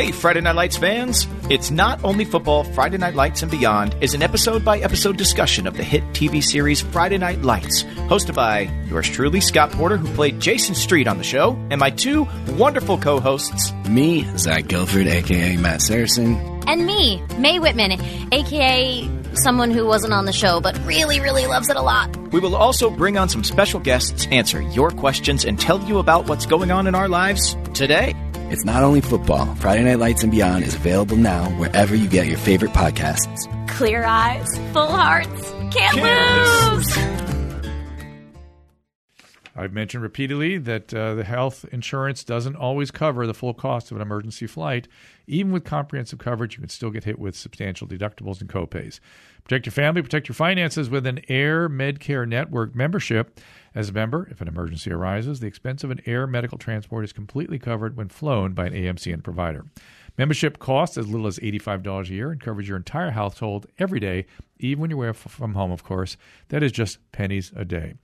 Hey, Friday Night Lights fans. It's Not Only Football, Friday Night Lights and Beyond is an episode-by-episode discussion of the hit TV series Friday Night Lights, hosted by yours truly, Scott Porter, who played Jason Street on the show, and my two wonderful co-hosts, me, Zach Guilford, a.k.a. Matt Saracen, and me, Mae Whitman, a.k.a. someone who wasn't on the show but really, really loves it a lot. We will also bring on some special guests, answer your questions, and tell you about what's going on in our lives today. It's Not Only Football, Friday Night Lights and Beyond is available now wherever you get your favorite podcasts. Clear eyes, full hearts, can't lose! I've mentioned repeatedly that the health insurance doesn't always cover the full cost of an emergency flight. Even with comprehensive coverage, you can still get hit with substantial deductibles and copays. Protect your family, protect your finances with an Air MedCare Network membership. As a member, if an emergency arises, the expense of an air medical transport is completely covered when flown by an AMCN provider. Membership costs as little as $85 a year and covers your entire household every day, even when you're away from home, of course. That is just pennies a day.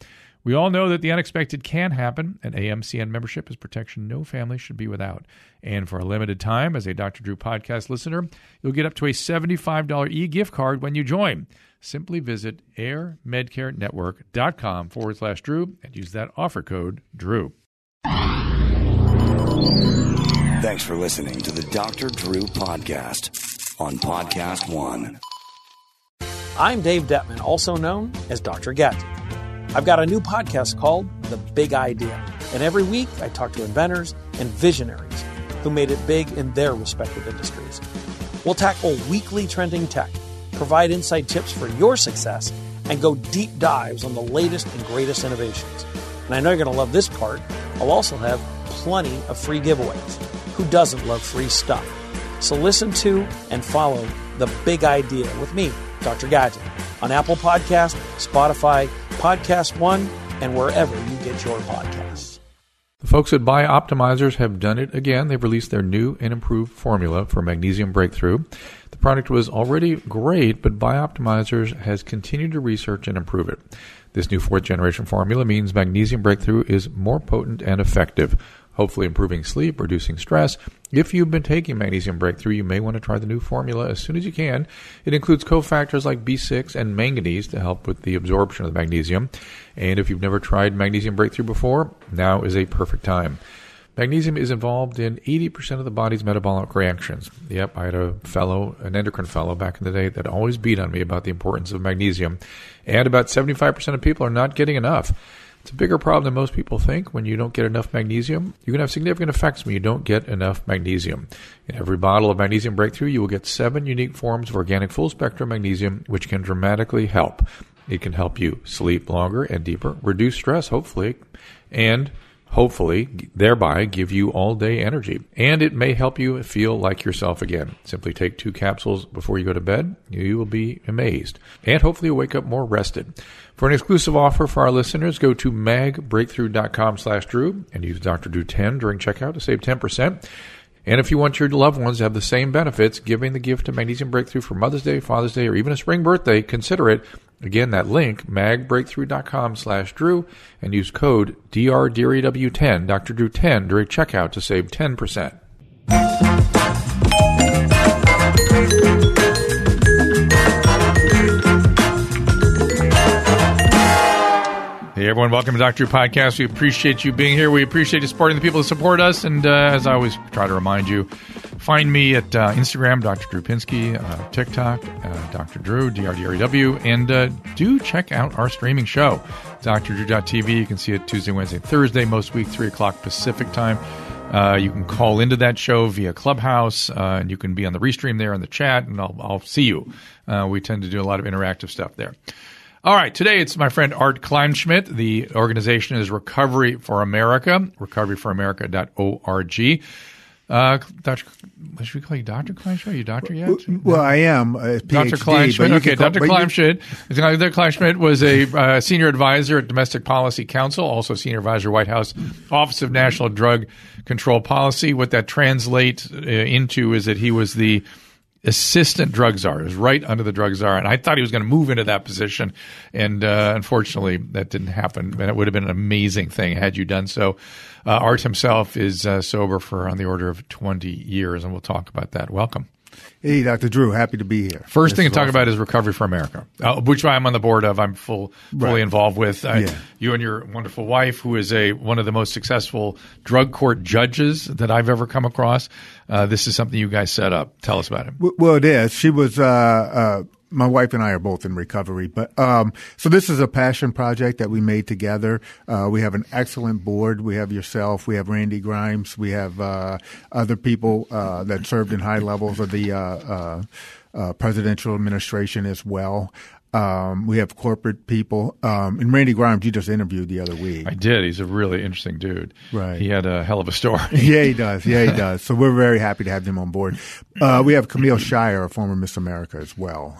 We all know that the unexpected can happen, and AMCN membership is protection no family should be without. And for a limited time, as a Dr. Drew podcast listener, you'll get up to a $75 e-gift card when you join. Simply visit AirMedCareNetwork.com/Drew and use that offer code Drew. Thanks for listening to the Dr. Drew podcast on Podcast One. I'm Dave Dettman, also known as Dr. Gadget. I've got a new podcast called The Big Idea, and every week I talk to inventors and visionaries who made it big in their respective industries. We'll tackle weekly trending tech, provide inside tips for your success, and go deep dives on the latest and greatest innovations. And I know you're going to love this part. I'll also have plenty of free giveaways. Who doesn't love free stuff? So listen to and follow The Big Idea with me, Dr. Gadget, on Apple Podcasts, Spotify, Podcast One, and wherever you get your podcasts. The folks at BiOptimizers have done it again. They've released their new and improved formula for Magnesium Breakthrough. The product was already great, but BiOptimizers has continued to research and improve it. This new fourth-generation formula means Magnesium Breakthrough is more potent and effective, hopefully improving sleep, reducing stress. If you've been taking Magnesium Breakthrough, you may want to try the new formula as soon as you can. It includes cofactors like B6 and manganese to help with the absorption of the magnesium. And if you've never tried Magnesium Breakthrough before, now is a perfect time. Magnesium is involved in 80% of the body's metabolic reactions. Yep, I had an endocrine fellow back in the day that always beat on me about the importance of magnesium. And about 75% of people are not getting enough. It's a bigger problem than most people think. When you don't get enough magnesium, you can have significant effects when you don't get enough magnesium. In every bottle of Magnesium Breakthrough, you will get 7 unique forms of organic full-spectrum magnesium, which can dramatically help. It can help you sleep longer and deeper, reduce stress, hopefully, and hopefully thereby give you all-day energy. And it may help you feel like yourself again. Simply take 2 capsules before you go to bed. You will be amazed. And hopefully you'll wake up more rested. For an exclusive offer for our listeners, go to magbreakthrough.com/Drew and use Dr. Drew 10 during checkout to save 10%. And if you want your loved ones to have the same benefits, giving the gift of Magnesium Breakthrough for Mother's Day, Father's Day, or even a spring birthday, consider it. Again, that link, magbreakthrough.com/Drew, and use code drdrew10, Dr. Drew 10, during checkout to save 10%. Hey, everyone. Welcome to Dr. Drew Podcast. We appreciate you being here. We appreciate you supporting the people that support us. And as I always try to remind you, find me at Instagram, Dr. Drew Pinsky, TikTok, Dr. Drew, drdrew, and do check out our streaming show, drdrew.tv. You can see it Tuesday, Wednesday, Thursday, most week, 3 o'clock Pacific time. You can call into that show via Clubhouse, and you can be on the restream there in the chat, and I'll see you. We tend to do a lot of interactive stuff there. All right, today it's my friend Art Kleinschmidt. The organization is Recovery for America, RecoveryForAmerica.org. Should we call you Dr. Kleinschmidt? Are you doctor yet? Well, I am. PhD, Dr. Kleinschmidt. Okay, Dr. Kleinschmidt. Dr. Kleinschmidt was a senior advisor at Domestic Policy Council, also senior advisor White House Office of National Drug Control Policy. What that translates into is that he was the assistant drug czar. It was right under the drug czar. And I thought he was going to move into that position. And unfortunately, that didn't happen. And it would have been an amazing thing had you done so. Art himself is sober for on the order of 20 years. And we'll talk about that. Welcome. Hey, Dr. Drew. Happy to be here. First thing to talk about is Recovery for America, which I'm on the board of. I'm fully involved with. You and your wonderful wife, who is one of the most successful drug court judges that I've ever come across. This is something you guys set up. Tell us about it. Well, it is. She was my wife and I are both in recovery. But so this is a passion project that we made together. We have an excellent board. We have yourself. We have Randy Grimes. We have other people that served in high levels of the presidential administration as well. We have corporate people. And Randy Grimes, you just interviewed the other week. I did. He's a really interesting dude. Right. He had a hell of a story. Yeah, he does. So we're very happy to have him on board. We have Camille Shire, a former Miss America as well.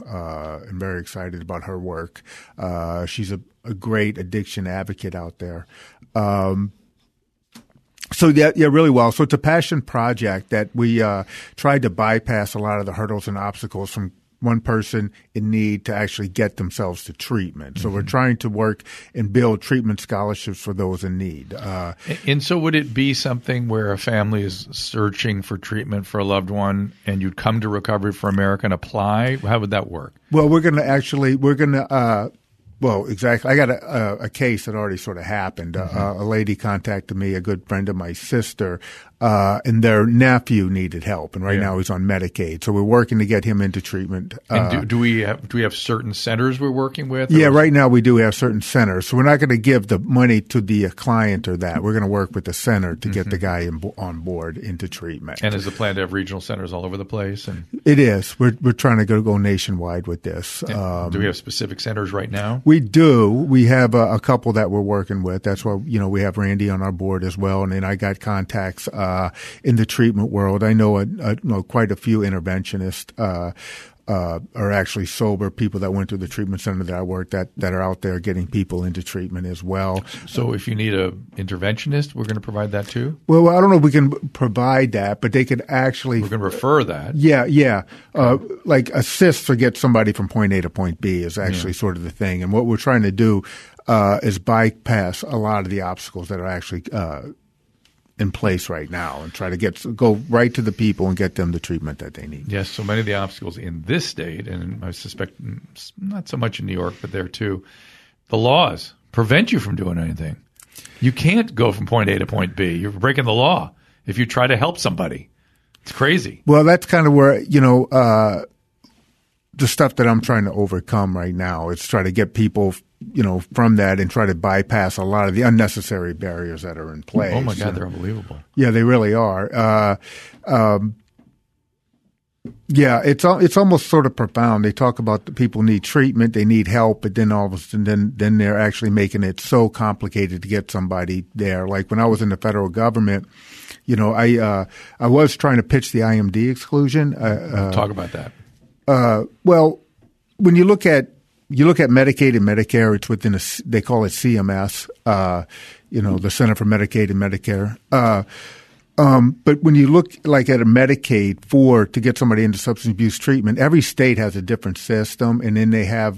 I'm very excited about her work. She's a great addiction advocate out there. So yeah, really well. So it's a passion project that we tried to bypass a lot of the hurdles and obstacles from one person in need to actually get themselves to treatment. So we're trying to work and build treatment scholarships for those in need. And so would it be something where a family is searching for treatment for a loved one and you'd come to Recovery for America and apply? How would that work? Well, exactly. I got a case that already sort of happened. A lady contacted me, a good friend of my sister, and their nephew needed help. And now he's on Medicaid. So we're working to get him into treatment. And do we have certain centers we're working with? Yeah, right now we do have certain centers. So we're not going to give the money to the client or that. We're going to work with the center to get the guy on board into treatment. And is the plan to have regional centers all over the place? And it is. We're trying to go nationwide with this. Do we have specific centers right now? We do. We have a couple that we're working with. That's why, we have Randy on our board as well. And then I got contacts in the treatment world. I know, quite a few interventionists are actually sober people that went through the treatment center that I worked at that are out there getting people into treatment as well. So if you need a interventionist, we're going to provide that too? Well, I don't know if we can provide that, but they could actually – we can refer that. Yeah. Like assist or get somebody from point A to point B is actually sort of the thing. And what we're trying to do is bypass a lot of the obstacles that are actually in place right now and try to go right to the people and get them the treatment that they need. Yes, so many of the obstacles in this state, and I suspect not so much in New York, but there too, the laws prevent you from doing anything. You can't go from point A to point B. You're breaking the law if you try to help somebody. It's crazy. Well, that's kind of where, the stuff that I'm trying to overcome right now is try to get people from that and try to bypass a lot of the unnecessary barriers that are in place. Oh, my God, they're unbelievable. Yeah, they really are. It's almost sort of profound. They talk about the people need treatment, they need help, but then all of a sudden, then they're actually making it so complicated to get somebody there. Like when I was in the federal government, I was trying to pitch the IMD exclusion. We'll talk about that. When you look at Medicaid and Medicare, it's within they call it CMS, the Center for Medicaid and Medicare. But when you look like at a Medicaid to get somebody into substance abuse treatment, every state has a different system, and then they have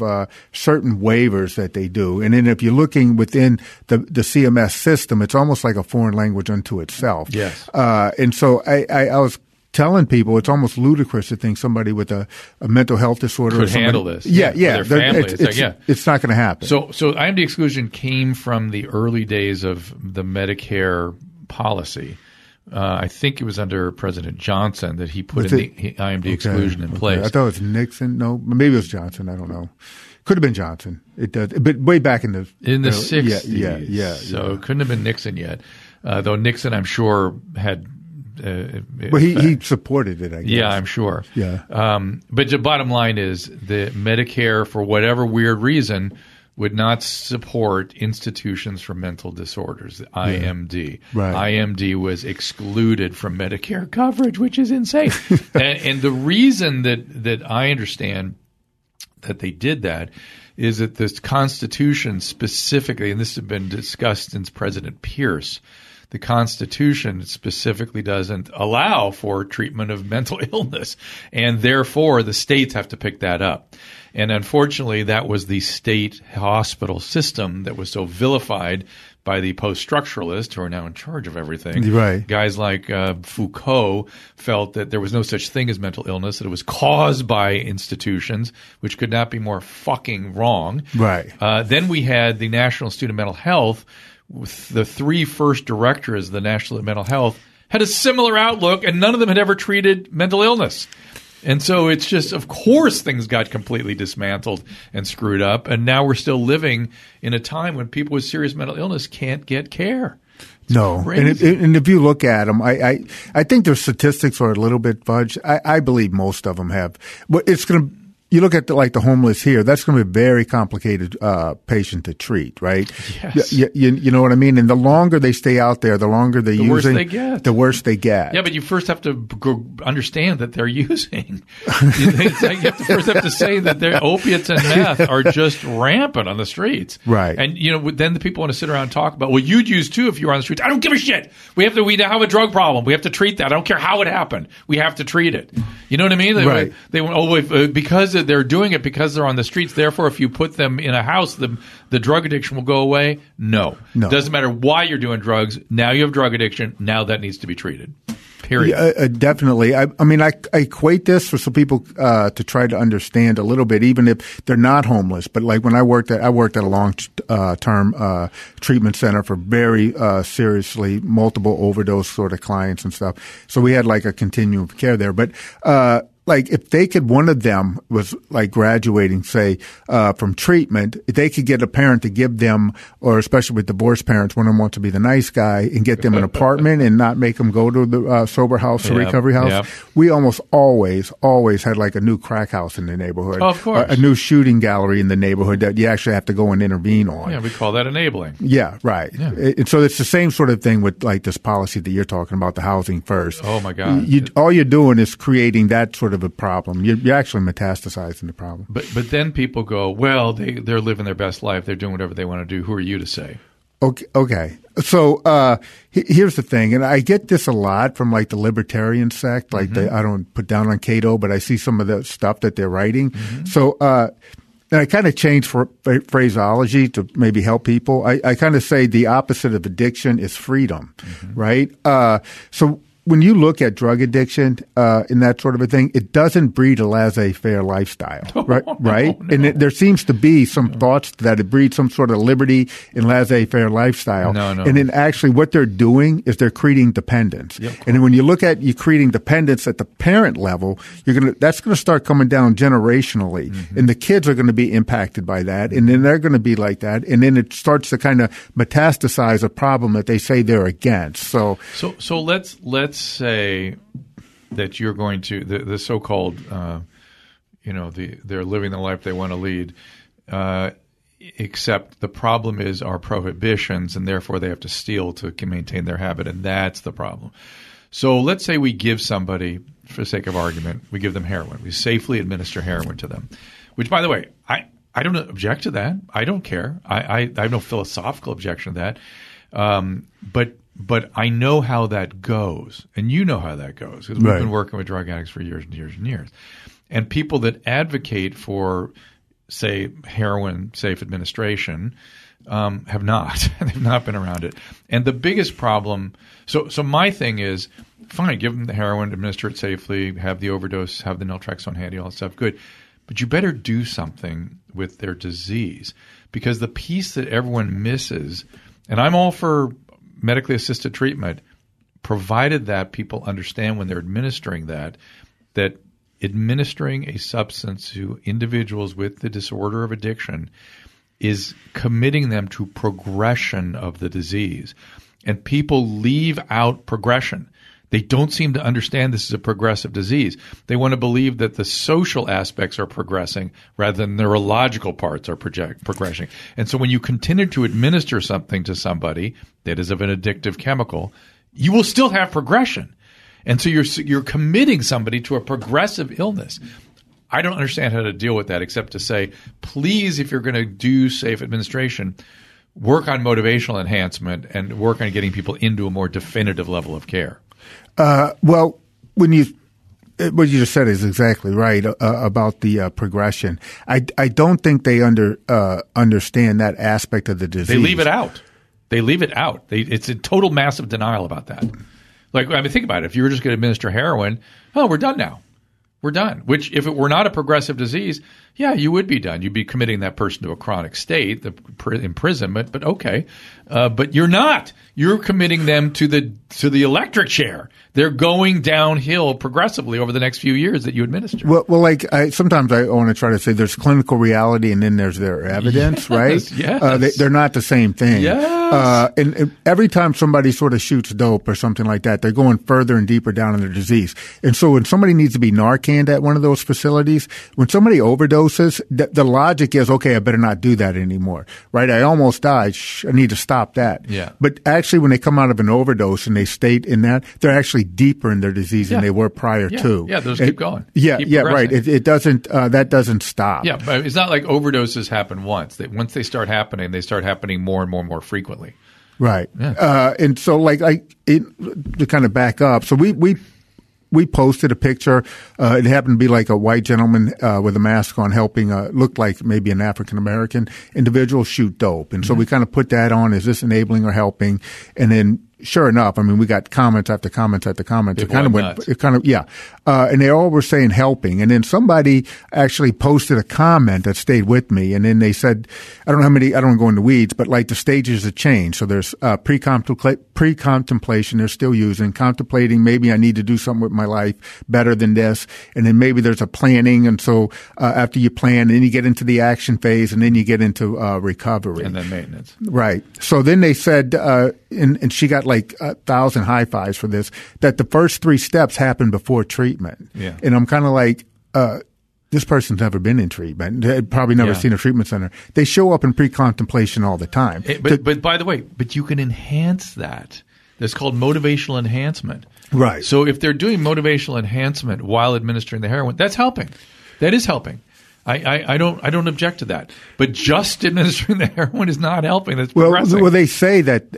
certain waivers that they do. And then if you're looking within the CMS system, it's almost like a foreign language unto itself. Yes. And so I was telling people it's almost ludicrous to think somebody with a mental health disorder could handle this. Yeah. Their family. It's not going to happen. So IMD exclusion came from the early days of the Medicare policy. I think it was under President Johnson that he put the IMD exclusion in place. I thought it was Nixon. No, maybe it was Johnson. I don't know. Could have been Johnson. It does, but way back in the 60s. Yeah. So it couldn't have been Nixon yet, though Nixon, I'm sure, had. He supported it, I guess. Yeah, I'm sure. Yeah. But the bottom line is that Medicare, for whatever weird reason, would not support institutions for mental disorders, the IMD. Right. IMD was excluded from Medicare coverage, which is insane. And the reason that I understand that they did that is that this Constitution specifically, and this has been discussed since President Pierce, the Constitution specifically doesn't allow for treatment of mental illness, and therefore the states have to pick that up. And unfortunately, that was the state hospital system that was so vilified by the post-structuralists who are now in charge of everything. Right. Guys like Foucault felt that there was no such thing as mental illness, that it was caused by institutions, which could not be more fucking wrong. Right. Then we had the National Institute of Mental Health, with the three first directors of the National Institute of Mental Health, had a similar outlook, and none of them had ever treated mental illness. And so it's just, of course, things got completely dismantled and screwed up. And now we're still living in a time when people with serious mental illness can't get care. It's crazy. And if you look at them, I think their statistics are a little bit fudged. I believe most of them have. But it's going to you look at the homeless here. That's going to be a very complicated patient to treat, right? Yes. You know what I mean. And the longer they stay out there, the longer they're using. The worse they get. The worse they get. Yeah, but you first have to understand that they're using. You first have to say that their opiates and meth are just rampant on the streets, right? And then the people want to sit around and talk about, well, you'd use too if you were on the streets. I don't give a shit. We have a drug problem. We have to treat that. I don't care how it happened. We have to treat it. You know what I mean? Right. Because they're doing it because they're on the streets. Therefore, if you put them in a house, the drug addiction will go away. No. Doesn't matter why you're doing drugs. Now you have drug addiction. Now that needs to be treated. Period. Yeah, definitely. I mean, I equate this for some people to try to understand a little bit, even if they're not homeless. But like when I worked at a long-term treatment center for very seriously multiple overdose sort of clients and stuff. So we had like a continuum of care there. But like if they could, one of them was like graduating, say, from treatment, if they could get a parent to give them, or especially with divorced parents, one of them wants to be the nice guy and get them an apartment and not make them go to the sober house or recovery house. Yep. We almost always had like a new crack house in the neighborhood. Oh, of course. A new shooting gallery in the neighborhood that you actually have to go and intervene on. Yeah, we call that enabling. Yeah, right. Yeah. And so it's the same sort of thing with like this policy that you're talking about, the housing first. Oh, my God. All you're doing is creating that sort of a problem. You're actually metastasizing the problem. But then people go, well, they're living their best life. They're doing whatever they want to do. Who are you to say? Okay. So here's the thing, and I get this a lot from like the libertarian sect. Like I don't put down on Cato, but I see some of the stuff that they're writing. Mm-hmm. So and I kind of change phraseology to maybe help people. I kind of say the opposite of addiction is freedom, right? So when you look at drug addiction and that sort of a thing, it doesn't breed a laissez-faire lifestyle, right? No. And there seems to be some thoughts that it breeds some sort of liberty and laissez-faire lifestyle. No. And then actually what they're doing is they're creating dependence. Yep, cool. And then when you look at you creating dependence at the parent level, that's going to start coming down generationally. Mm-hmm. And the kids are going to be impacted by that. And then they're going to be like that. And then it starts to kind of metastasize a problem that they say they're against. So let's say that you're going to the so-called, they're living the life they want to lead, except the problem is our prohibitions, and therefore they have to steal to maintain their habit, and that's the problem. So let's say we give somebody, for the sake of argument, we give them heroin. We safely administer heroin to them, which, by the way, I don't object to that. I don't care. I have no philosophical objection to that, But I know how that goes, and you know how that goes, because we've been working with drug addicts for years and years and years. And people that advocate for, say, heroin safe administration have not. They've not been around it. And the biggest problem – so my thing is, fine, give them the heroin, administer it safely, have the overdose, have the naltrexone handy, all that stuff, good. But you better do something with their disease, because the piece that everyone misses – and I'm all for – medically assisted treatment, provided that people understand when they're administering that administering a substance to individuals with the disorder of addiction is committing them to progression of the disease. And people leave out progression. They don't seem to understand this is a progressive disease. They want to believe that the social aspects are progressing rather than neurological parts are progressing. And so when you continue to administer something to somebody that is of an addictive chemical, you will still have progression. And so you're committing somebody to a progressive illness. I don't understand how to deal with that except to say, please, if you're going to do safe administration, work on motivational enhancement and work on getting people into a more definitive level of care? Well, what you just said is exactly right about the progression. I don't think they understand that aspect of the disease. They leave it out. It's a total massive denial about that. Like, I mean, think about it. If you were just going to administer heroin, oh, we're done now. We're done. Which, if it were not a progressive disease, yeah, you would be done. You'd be committing that person to a chronic state, the imprisonment. But okay, but you're not. You're committing them to the electric chair. They're going downhill progressively over the next few years that you administer. Well, like sometimes I want to try to say there's clinical reality and then there's their evidence, yes, right? Yes. They're not the same thing. Yes. And every time somebody sort of shoots dope or something like that, they're going further and deeper down in their disease. And so when somebody needs to be Narcaned at one of those facilities, when somebody overdoses, the logic is, okay, I better not do that anymore, right? I almost died. I need to stop that. Yeah. But actually, when they come out of an overdose and they state in that, they're actually deeper in their disease than they were prior to. Yeah, those keep going. Yeah, right. It doesn't that doesn't stop. Yeah, but it's not like overdoses happen once. Once they start happening more and more and more frequently. Right. Yeah. And so, to kind of back up, so we posted a picture. It happened to be like a white gentleman with a mask on helping looked like maybe an African-American individual shoot dope. And so we kind of put that on. Is this enabling or helping? And then sure enough, I mean, we got comments after comments after comments. It kind of went nuts. And they all were saying helping. And then somebody actually posted a comment that stayed with me. And then they said, I don't know how many, I don't go into weeds, but like the stages have changed. So there's pre-contemplation they're still using, contemplating maybe I need to do something with my life better than this. And then maybe there's a planning. And so after you plan, then you get into the action phase and then you get into recovery. And then maintenance. Right. So then they said, and she got like 1,000 high fives for this, that the first three steps happen before treatment. Yeah. And I'm kind of like, this person's never been in treatment. They've probably never seen a treatment center. They show up in pre-contemplation all the time. But by the way, but you can enhance that. That's called motivational enhancement. Right. So if they're doing motivational enhancement while administering the heroin, that's helping. That is helping. I don't object to that, but just administering the heroin is not helping. That's progressing. Well, they say that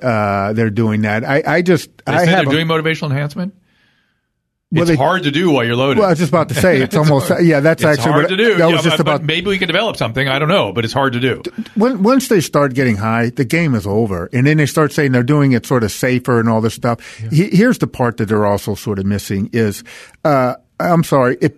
they're doing that. They're doing motivational enhancement. Well, it's hard to do while you're loaded. Well, I was just about to say it's almost hard to do. But maybe we can develop something. I don't know, but it's hard to do. Once they start getting high, the game is over, and then they start saying they're doing it sort of safer and all this stuff. Yeah. Here's the part that they're also sort of missing is I'm sorry if.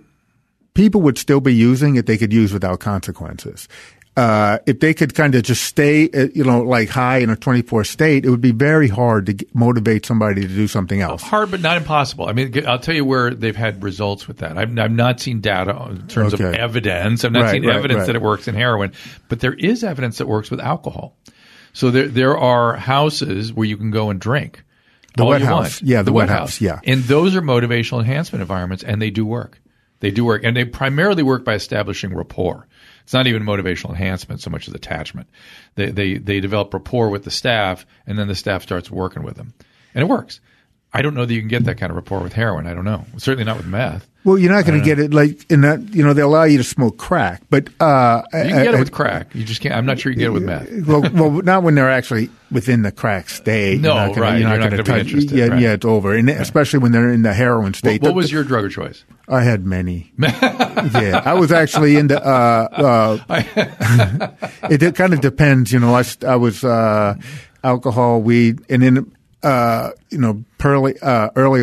People would still be using it. They could use without consequences. If they could kind of just stay, high in a 24 state, it would be very hard to motivate somebody to do something else. Hard, but not impossible. I mean, I'll tell you where they've had results with that. I've not seen data in terms of evidence. I've not seen evidence that it works in heroin, but there is evidence that works with alcohol. So there are houses where you can go and drink. The wet house. Yeah, the wet house. Yeah. And those are motivational enhancement environments, and they do work. They do work, and they primarily work by establishing rapport. It's not even motivational enhancement so much as attachment. They develop rapport with the staff, and then the staff starts working with them. And it works. I don't know that you can get that kind of rapport with heroin. I don't know. Certainly not with meth. Well, you're not going to get it they allow you to smoke crack, but you can get it with crack. You just can't. I'm not sure you can get it with meth. well, not when they're actually within the crack stage. No, you're not going to be interested. Yeah, right. Yeah, it's over, and especially when they're in the heroin state. What was your drug of choice? I had many. Yeah, I was actually into. It kind of depends, I was alcohol, weed, and then. Early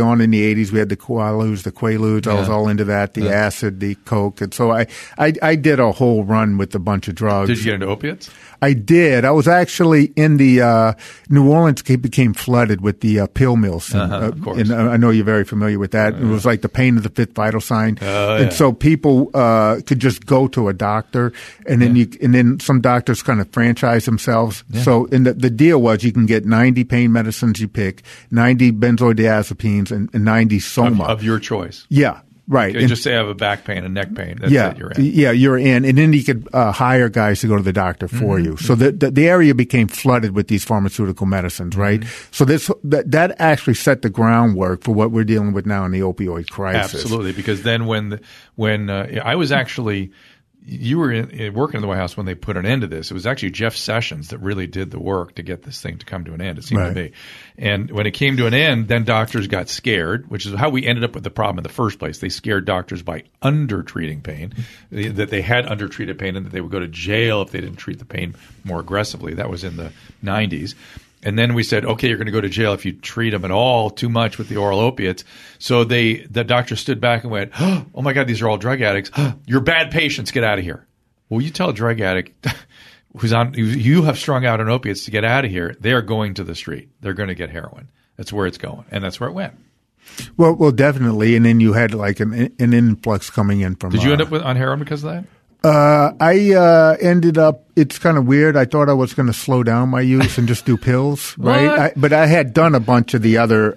on in the 80s, we had the Quaaludes, the Quaaludes. Yeah. I was all into that, the acid, the coke. And so I did a whole run with a bunch of drugs. Did you get into opiates? I did. I was actually in the New Orleans became flooded with the pill mill scene. Uh-huh, of course. And I know you're very familiar with that. It was like the pain of the fifth vital sign. And so people could just go to a doctor, and then and then some doctors kind of franchise themselves. Yeah. So the deal was you can get 90 pain medicines you pick, 90 benzodiazepines, and 90 soma. Of your choice. Yeah. Right. And just say I have a back pain and neck pain. That's it. You're in. Yeah, you're in. And then you could hire guys to go to the doctor for you. So the area became flooded with these pharmaceutical medicines, right? So that actually set the groundwork for what we're dealing with now in the opioid crisis. Absolutely. Because then when I was actually you were working in the White House when they put an end to this. It was actually Jeff Sessions that really did the work to get this thing to come to an end, it seemed to me. And when it came to an end, then doctors got scared, which is how we ended up with the problem in the first place. They scared doctors by under-treating pain, that they had under-treated pain and that they would go to jail if they didn't treat the pain more aggressively. That was in the 90s. And then we said, okay, you're going to go to jail if you treat them at all too much with the oral opiates. So the doctor stood back and went, oh my God, these are all drug addicts. You're bad patients. Get out of here. Well, you tell a drug addict you have strung out on opiates to get out of here. They are going to the street. They're going to get heroin. That's where it's going. And that's where it went. Well, definitely. And then you had like an influx coming in from. Did you end up on heroin because of that? I ended up, it's kind of weird. I thought I was going to slow down my use and just do pills, right? But I had done a bunch of the other,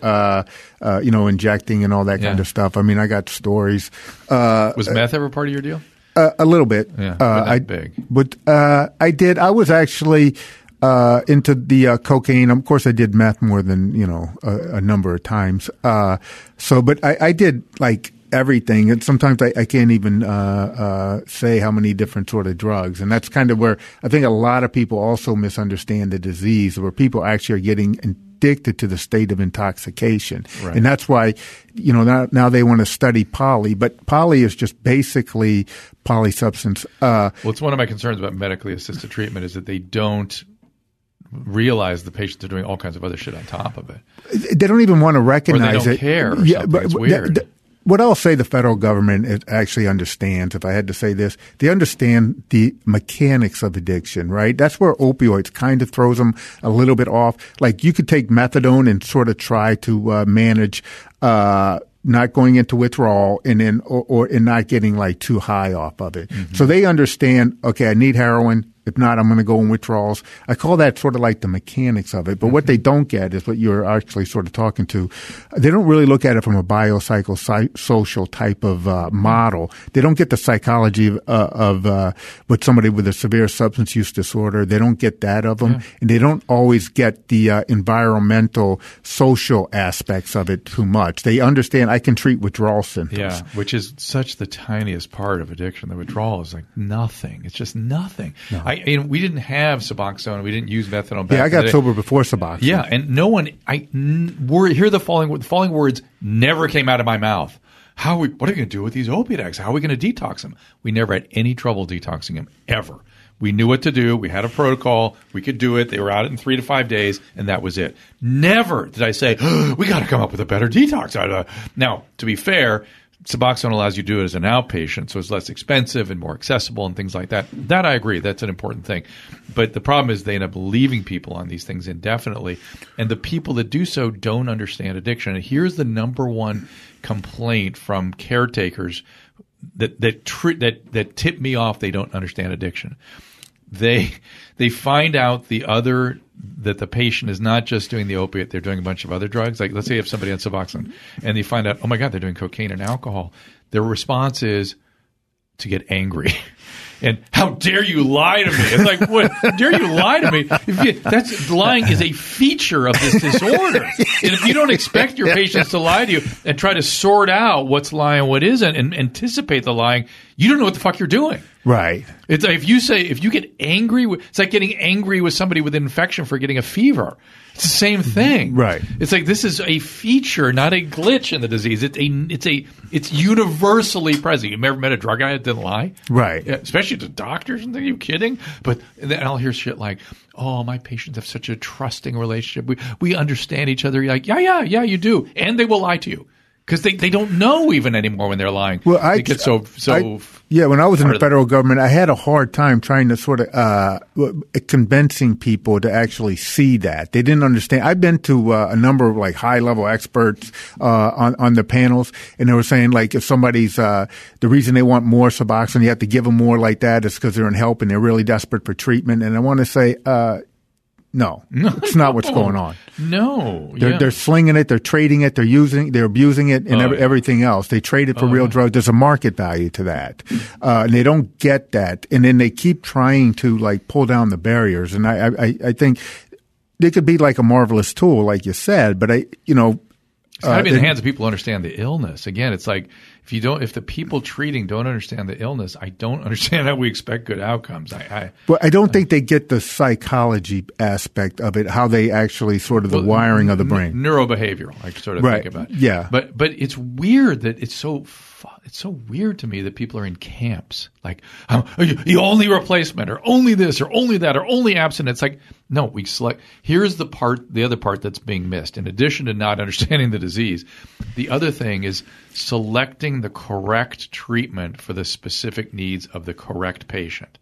injecting and all that kind of stuff. I mean, I got stories. Was meth ever part of your deal? A little bit. Yeah, but not big. But I did. I was actually into the cocaine. Of course, I did meth more than, a number of times. But I did like everything. And sometimes I can't even say how many different sort of drugs. And that's kind of where I think a lot of people also misunderstand the disease, where people actually are getting addicted to the state of intoxication. Right. And that's why, now they want to study poly. But poly is just basically polysubstance. It's one of my concerns about medically assisted treatment is that they don't realize the patients are doing all kinds of other shit on top of it. They don't even want to recognize it. Or they don't care or something. It's weird. What I'll say the federal government actually understands, if I had to say this, they understand the mechanics of addiction, right? That's where opioids kind of throws them a little bit off. Like you could take methadone and sort of try to manage not going into withdrawal and then or not getting like too high off of it. Mm-hmm. So they understand, okay, I need heroin. If not, I'm going to go in withdrawals. I call that sort of like the mechanics of it. But what they don't get is what you're actually sort of talking to. They don't really look at it from a biopsychosocial type of model. They don't get the psychology of with somebody with a severe substance use disorder. They don't get that of them. Yeah. And they don't always get the environmental, social aspects of it too much. They understand I can treat withdrawal symptoms. Yeah, which is such the tiniest part of addiction. The withdrawal is like nothing. It's just nothing. No. We didn't have Suboxone. We didn't use methadone. Back I got sober before Suboxone. Yeah, and no one. Hear the following words never came out of my mouth. What are we going to do with these opiate addicts? How are we going to detox them? We never had any trouble detoxing them ever. We knew what to do. We had a protocol. We could do it. They were out in 3 to 5 days, and that was it. Never did I say we got to come up with a better detox. Now, to be fair, Suboxone allows you to do it as an outpatient, so it's less expensive and more accessible and things like that. That I agree. That's an important thing. But the problem is they end up leaving people on these things indefinitely, and the people that do so don't understand addiction. And here's the number one complaint from caretakers that tip me off they don't understand addiction. They find out that the patient is not just doing the opiate, they're doing a bunch of other drugs. Like let's say you have somebody on Suboxone and they find out, oh my God, they're doing cocaine and alcohol. Their response is to get angry. And how dare you lie to me? It's like, what? Dare you lie to me? Lying is a feature of this disorder. And if you don't expect your patients to lie to you and try to sort out what's lying and what isn't and anticipate the lying, you don't know what the fuck you're doing. Right. It's like if you get angry, it's like getting angry with somebody with an infection for getting a fever. It's the same thing. Right. It's like this is a feature, not a glitch in the disease. It's universally present. You've never met a drug guy that didn't lie? Right. Yeah, especially to doctors and things. Are you kidding? But then I'll hear shit like, oh, my patients have such a trusting relationship. We understand each other. You're like, yeah, you do. And they will lie to you. Because they don't know even anymore when they're lying. Well, they get so. When I was in the federal government, I had a hard time trying to sort of convincing people to actually see that. They didn't understand. I've been to a number of like high-level experts on the panels, and they were saying like if somebody's the reason they want more Suboxone, you have to give them more like that is because they're in help and they're really desperate for treatment. And I want to say No, it's not what's going on. No. They're slinging it. They're trading it. They're abusing it and everything else. They trade it for real drugs. There's a market value to that. And they don't get that. And then they keep trying to like pull down the barriers. And I think they could be like a marvelous tool, like you said, but It's got to be in the hands of people who understand the illness. Again, it's like if the people treating don't understand the illness, I don't understand how we expect good outcomes. But I don't think they get the psychology aspect of it, how they actually sort of the wiring of the brain, neurobehavioral. I sort of think about. Yeah, but it's weird that it's so weird to me that people are in camps. Like the only replacement, or only this, or only that, or only abstinence. It's like, no, we select. Here's the other part that's being missed. In addition to not understanding the disease, the other thing is selecting the correct treatment for the specific needs of the correct patient.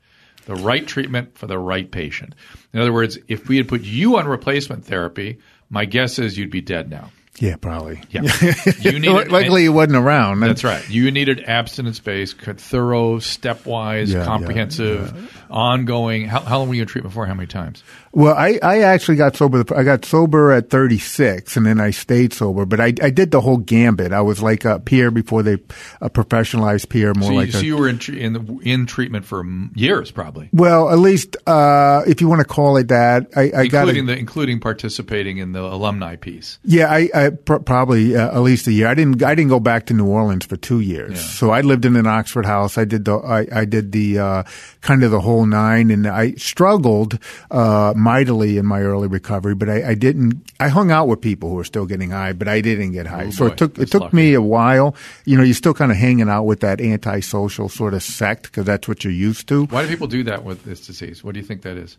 The right treatment for the right patient. In other words, if we had put you on replacement therapy, my guess is you'd be dead now. Yeah, probably. Yeah. You needed, luckily, you wasn't around. That's right. You needed abstinence-based, thorough, stepwise, comprehensive, ongoing. How long were you in treatment for? How many times? Well, I actually got sober. I got sober at 36, and then I stayed sober. But I did the whole gambit. I was like a peer before they professionalized peer. You were in treatment for years, probably. Well, at least if you want to call it that. Including participating in the alumni piece. Yeah, I probably at least a year. I didn't go back to New Orleans for 2 years. Yeah. So I lived in an Oxford house. I did the kind of the whole nine, and I struggled mightily in my early recovery. But I hung out with people who were still getting high, but I didn't get high. It took me a while. You know, you're still kind of hanging out with that antisocial sort of sect because that's what you're used to. Why do people do that with this disease? What do you think that is?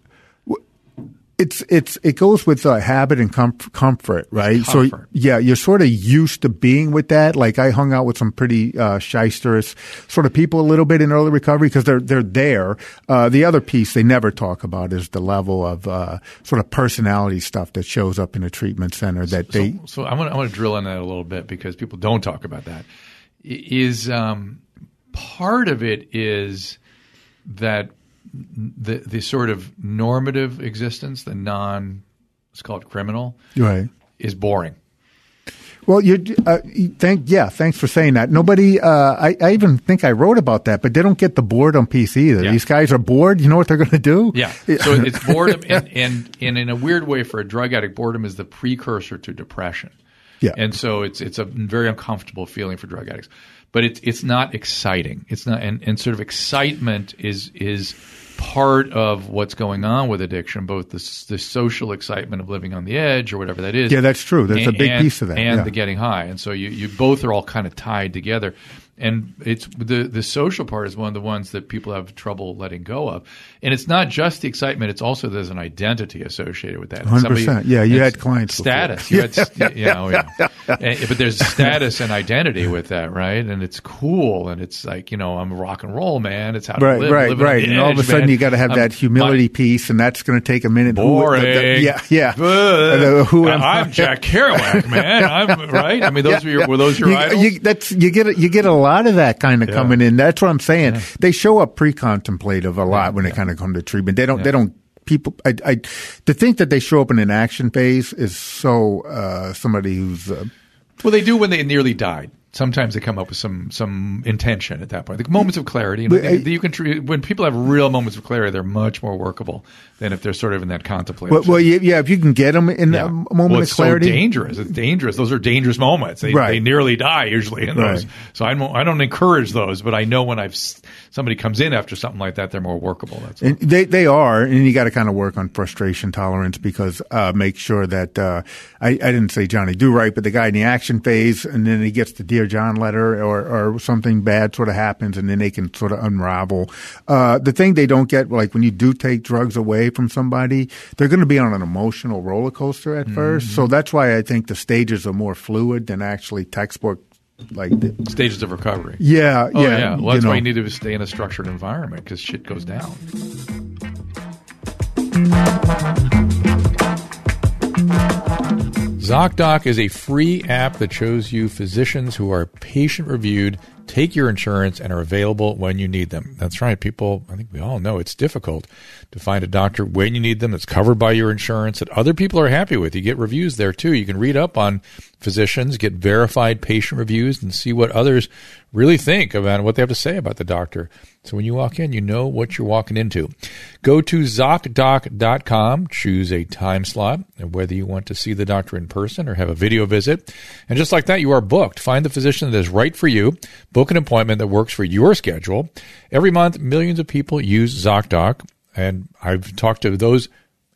It goes with habit and comfort, right? Comfort. So yeah, you're sort of used to being with that. Like I hung out with some pretty shysterous sort of people a little bit in early recovery because they're there. The other piece they never talk about is the level of sort of personality stuff that shows up in a treatment center. So I want to drill on that a little bit because people don't talk about that. Part of it is that the sort of normative existence, the let's call it criminal, right, is boring. Well, thanks for saying that. Nobody, I even think I wrote about that, but they don't get the boredom piece either. Yeah. These guys are bored. You know what they're going to do? Yeah. So it's boredom, and in a weird way, for a drug addict, boredom is the precursor to depression. Yeah. And so it's a very uncomfortable feeling for drug addicts. But it's not exciting. It's not, and sort of excitement is part of what's going on with addiction, both the social excitement of living on the edge or whatever that is. Yeah, that's true. That's a big piece of that. And the getting high. And so you both are all kind of tied together. And it's the social part is one of the ones that people have trouble letting go of. And it's not just the excitement; it's also there's an identity associated with that. 100%. Yeah, you had clients. Status. You had, but there's status and identity with that, right? And it's cool, and it's like I'm a rock and roll man. It's how to live. Right. And all of a sudden, you got to have that humility piece, and that's going to take a minute. Boring. I'm Jack Kerouac, man. I'm right. I mean, were those your idols? You get a lot. A lot of that kind of coming in. That's what I'm saying. Yeah. They show up pre-contemplative a lot when they kind of come to treatment. To think that they show up in an action phase is somebody who's well, they do when they nearly died. Sometimes they come up with some intention at that point. The moments of clarity. When people have real moments of clarity, they're much more workable than if they're sort of in that contemplative. If you can get them in a moment of clarity. It's so dangerous. It's dangerous. Those are dangerous moments. They nearly die usually in those. Right. So I don't encourage those, but I know when somebody comes in after something like that, they're more workable. That's and they are, and you got to kind of work on frustration tolerance because make sure that I didn't say Johnny Do-Right, but the guy in the action phase, and then he gets the deal. John letter or something bad sort of happens, and then they can sort of unravel. The thing they don't get, like when you do take drugs away from somebody, they're going to be on an emotional roller coaster at first. So that's why I think the stages are more fluid than actually textbook like stages of recovery. Yeah, yeah. Oh, yeah. Well, that's why you need to stay in a structured environment because shit goes down. ZocDoc is a free app that shows you physicians who are patient-reviewed take your insurance and are available when you need them. That's right, people. I think we all know it's difficult to find a doctor when you need them that's covered by your insurance that other people are happy with. You get reviews there, too. You can read up on physicians, get verified patient reviews, and see what others really think about what they have to say about the doctor. So when you walk in, you know what you're walking into. Go to ZocDoc.com, choose a time slot, and whether you want to see the doctor in person or have a video visit. And just like that, you are booked. Find the physician that is right for you. Book an appointment that works for your schedule. Every month, millions of people use ZocDoc, and I've talked to those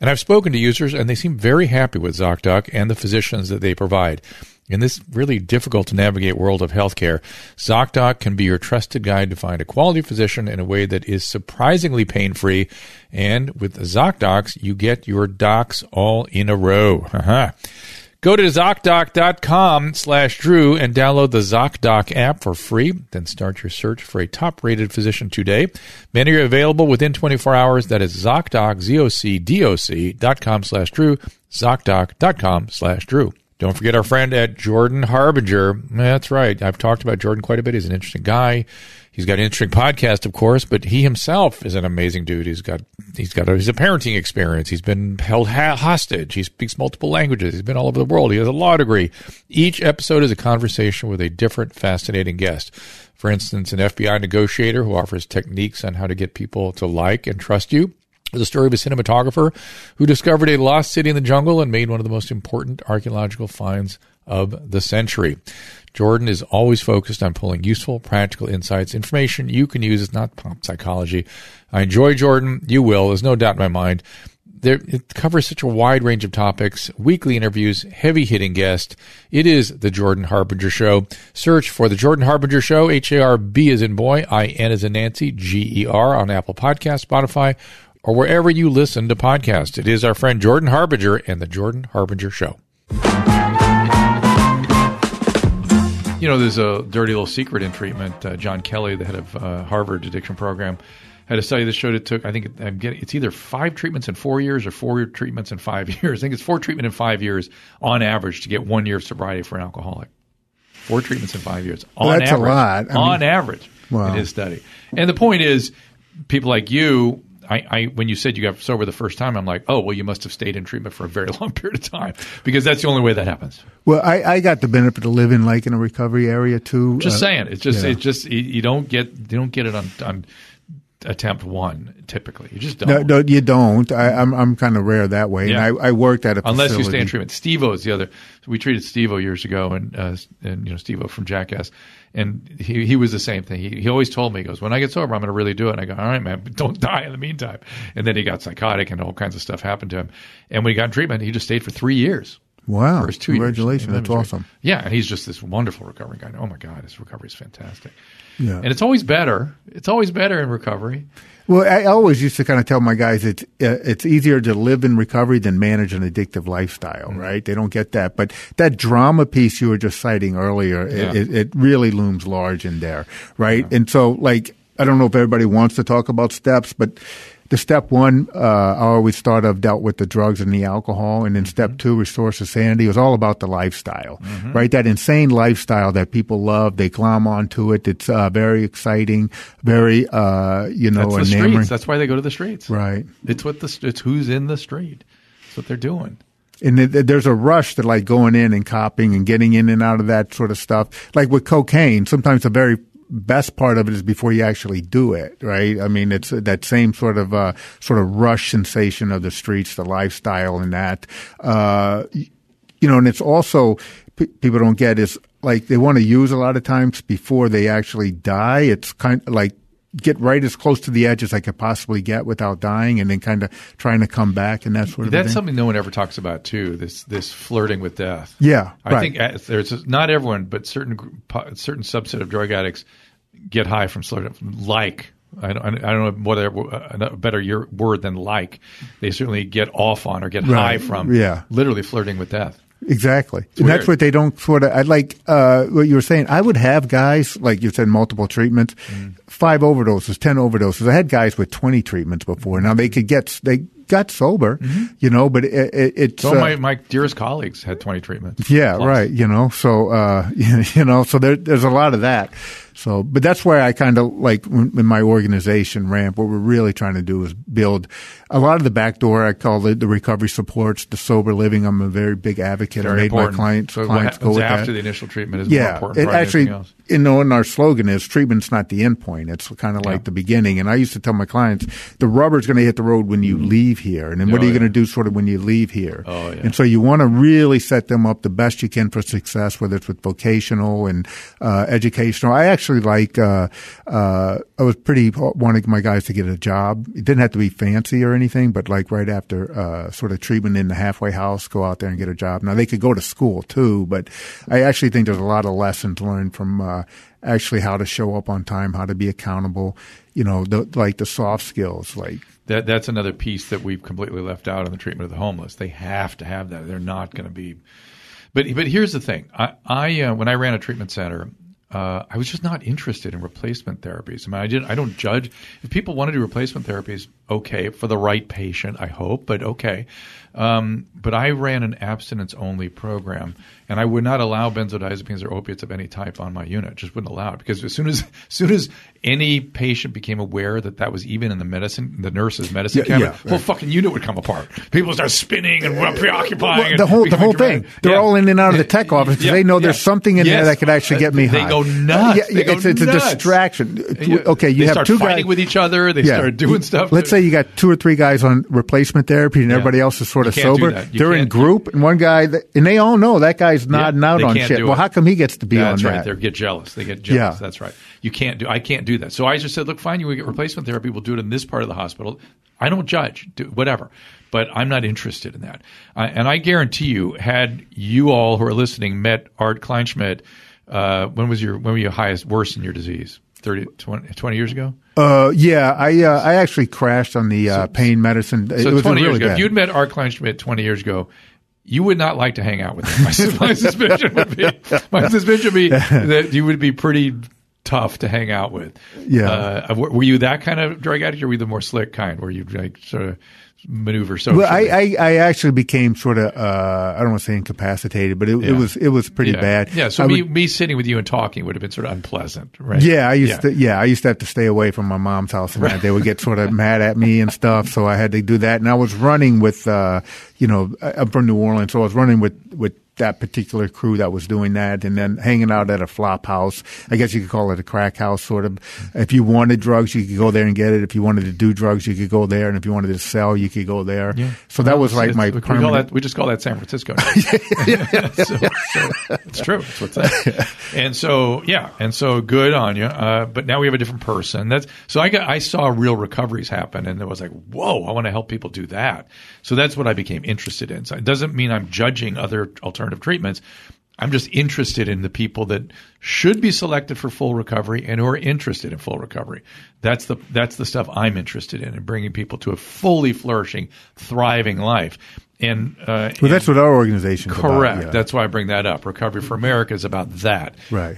and I've spoken to users, and they seem very happy with ZocDoc and the physicians that they provide. In this really difficult-to-navigate world of healthcare, ZocDoc can be your trusted guide to find a quality physician in a way that is surprisingly pain-free. And with ZocDocs, you get your docs all in a row. Go to ZocDoc.com/Drew and download the ZocDoc app for free. Then start your search for a top-rated physician today. Many are available within 24 hours. That is ZocDoc, ZocDoc.com/Drew, ZocDoc.com/Drew. Don't forget our friend at Jordan Harbinger. That's right. I've talked about Jordan quite a bit. He's an interesting guy. He's got an interesting podcast, of course, but he himself is an amazing dude. He's a parenting experience. He's been held hostage. He speaks multiple languages. He's been all over the world. He has a law degree. Each episode is a conversation with a different, fascinating guest. For instance, an FBI negotiator who offers techniques on how to get people to like and trust you. The story of a cinematographer who discovered a lost city in the jungle and made one of the most important archaeological finds of the century. Jordan is always focused on pulling useful, practical insights, information you can use. It's not pop psychology. I enjoy Jordan. You will. There's no doubt in my mind. It covers such a wide range of topics, weekly interviews, heavy-hitting guests. It is The Jordan Harbinger Show. Search for The Jordan Harbinger Show, H-A-R-B as in boy, I-N as in Nancy, G-E-R on Apple Podcasts, Spotify, or wherever you listen to podcasts. It is our friend Jordan Harbinger and The Jordan Harbinger Show. You know, there's a dirty little secret in treatment. John Kelly, the head of Harvard addiction program, had a study that showed it took, it's either 5 treatments in 4 years or 4 treatments in 5 years. I think it's 4 treatment in 5 years on average to get 1 year of sobriety for an alcoholic. 4 treatments in 5 years on average. That's a lot. On average, in his study. And the point is, people like you, I when you said you got sober the first time, I'm like, oh, well, you must have stayed in treatment for a very long period of time, because that's the only way that happens. Well, I got the benefit of living like in a recovery area too. Just saying, you don't get it on attempt 1 typically. You just don't. No, you don't. I'm kind of rare that way. Yeah. And I worked at a facility. Unless you stay in treatment. Steve-O is the other. We treated Steve-O years ago, and you know, Steve-O from Jackass. And he was the same thing. He always told me, he goes, when I get sober, I'm going to really do it. And I go, all right, man, but don't die in the meantime. And then he got psychotic and all kinds of stuff happened to him. And when he got in treatment, he just stayed for 3 years. Wow. First 2 years. Congratulations. That's awesome. Yeah. And he's just this wonderful recovering guy. Oh, my God. His recovery is fantastic. Yeah. And it's always better. It's always better in recovery. Well, I always used to kind of tell my guys it's easier to live in recovery than manage an addictive lifestyle, mm-hmm. right? They don't get that. But that drama piece you were just citing earlier, it really looms large in there, right? Yeah. And so, like, I don't know if everybody wants to talk about steps, but the step 1, I always thought of, dealt with the drugs and the alcohol. And then step 2, restores to sanity. It was all about the lifestyle, mm-hmm. right? That insane lifestyle that people love. They climb onto it. It's very exciting, very, That's the streets. That's why they go to the streets. Right. It's who's in the street. That's what they're doing. And there's a rush to, like, going in and copying and getting in and out of that sort of stuff. Like with cocaine, sometimes the very best part of it is before you actually do it, right? I mean, it's that same sort of rush sensation of the streets, the lifestyle, and that, and it's also people don't get is, like, they want to use a lot of times before they actually die. It's kind of like, get right as close to the edge as I could possibly get without dying, and then kind of trying to come back and that sort of thing. That's something no one ever talks about too, this flirting with death. Yeah, I think there's not everyone, but certain subset of drug addicts get high from flirting. Like, I don't know a better word than like. They certainly get off on or get high from literally flirting with death. Exactly. And that's what they don't sort of – I like what you were saying. I would have guys, like you said, multiple treatments, 5 overdoses, 10 overdoses. I had guys with 20 treatments before. Now they got sober, but it's – So my dearest colleagues had 20 treatments. Yeah, plus. Right, so there's a lot of that. So, but that's where I kind of like in my organization ramp, what we're really trying to do is build a lot of the back door. I call it the recovery supports, the sober living. I'm a very big advocate. Very I made important. My clients go with that. After the initial treatment is more important. It actually, you know, and our slogan is treatment's not the end point. It's kind of like the beginning. And I used to tell my clients, the rubber's going to hit the road when you leave here. And then what are you going to do sort of when you leave here? Oh, yeah. And so you want to really set them up the best you can for success, whether it's with vocational and educational. I actually like I was pretty wanting my guys to get a job. It didn't have to be fancy or anything, but like right after sort of treatment in the halfway house, go out there and get a job. Now, they could go to school too, but I actually think there's a lot of lessons learned from actually how to show up on time, how to be accountable, you know, like the soft skills. Like that's another piece that we've completely left out in the treatment of the homeless. They have to have that. They're not going to be – but here's the thing. I when I ran a treatment center – I was just not interested in replacement therapies. I mean, I don't judge. If people want to do replacement therapies, okay, for the right patient, I hope, but okay. But I ran an abstinence-only program, and I would not allow benzodiazepines or opiates of any type on my unit. Just wouldn't allow it, because as soon as any patient became aware that was even in the medicine, the nurse's medicine cabinet, the whole fucking unit would come apart. People start spinning and preoccupying. Well, the whole thing. They're all in and out of the tech office. They know there's something in there that could actually get me high. They go nuts. It's a distraction. Okay, you have two guys. They start fighting with each other. They start doing stuff. Let's say you got two or three guys on replacement therapy and everybody else is sort of sober. They're in group, and one guy, and they all know that guy's nodding out on shit. Well, how come he gets to be on that? That's right. They get jealous. That's right. I can't do that. So I just said, look, fine, you will get replacement therapy. We'll do it in this part of the hospital. I don't judge. Do whatever. But I'm not interested in that. And I guarantee you, had you all who are listening met Art Kleinschmidt, when were you worst in your disease? 20 years ago? I actually crashed on the pain medicine. So it was 20 years really ago. Bad. If you'd met Art Kleinschmidt 20 years ago, you would not like to hang out with him. My suspicion would be that you would be pretty tough to hang out with. Yeah. Were you that kind of drug addict, or were you the more slick kind, where you like sort of maneuver socially? Well, I actually became sort of I don't want to say incapacitated, but it was pretty bad. Yeah, so me sitting with you and talking would have been sort of unpleasant, right? Yeah, I used to have to stay away from my mom's house, and they would get sort of mad at me and stuff, so I had to do that. And I was running with I'm from New Orleans, so I was running with that particular crew that was doing that, and then hanging out at a flop house. I guess you could call it a crack house, sort of. If you wanted drugs, you could go there and get it. If you wanted to do drugs, you could go there. And if you wanted to sell, you could go there. Yeah. So that was like my permanent... we just call that San Francisco. It's true. That's what's that. And so good on you. But now we have a different person. I saw real recoveries happen, and it was like, whoa, I want to help people do that. So that's what I became interested in. So it doesn't mean I'm judging other alternative treatments. I'm just interested in the people that should be selected for full recovery and who are interested in full recovery. That's the stuff I'm interested in bringing people to a fully flourishing, thriving life. And that's what our organization is about. Correct. Yeah. That's why I bring that up. Recovery for America is about that. Right.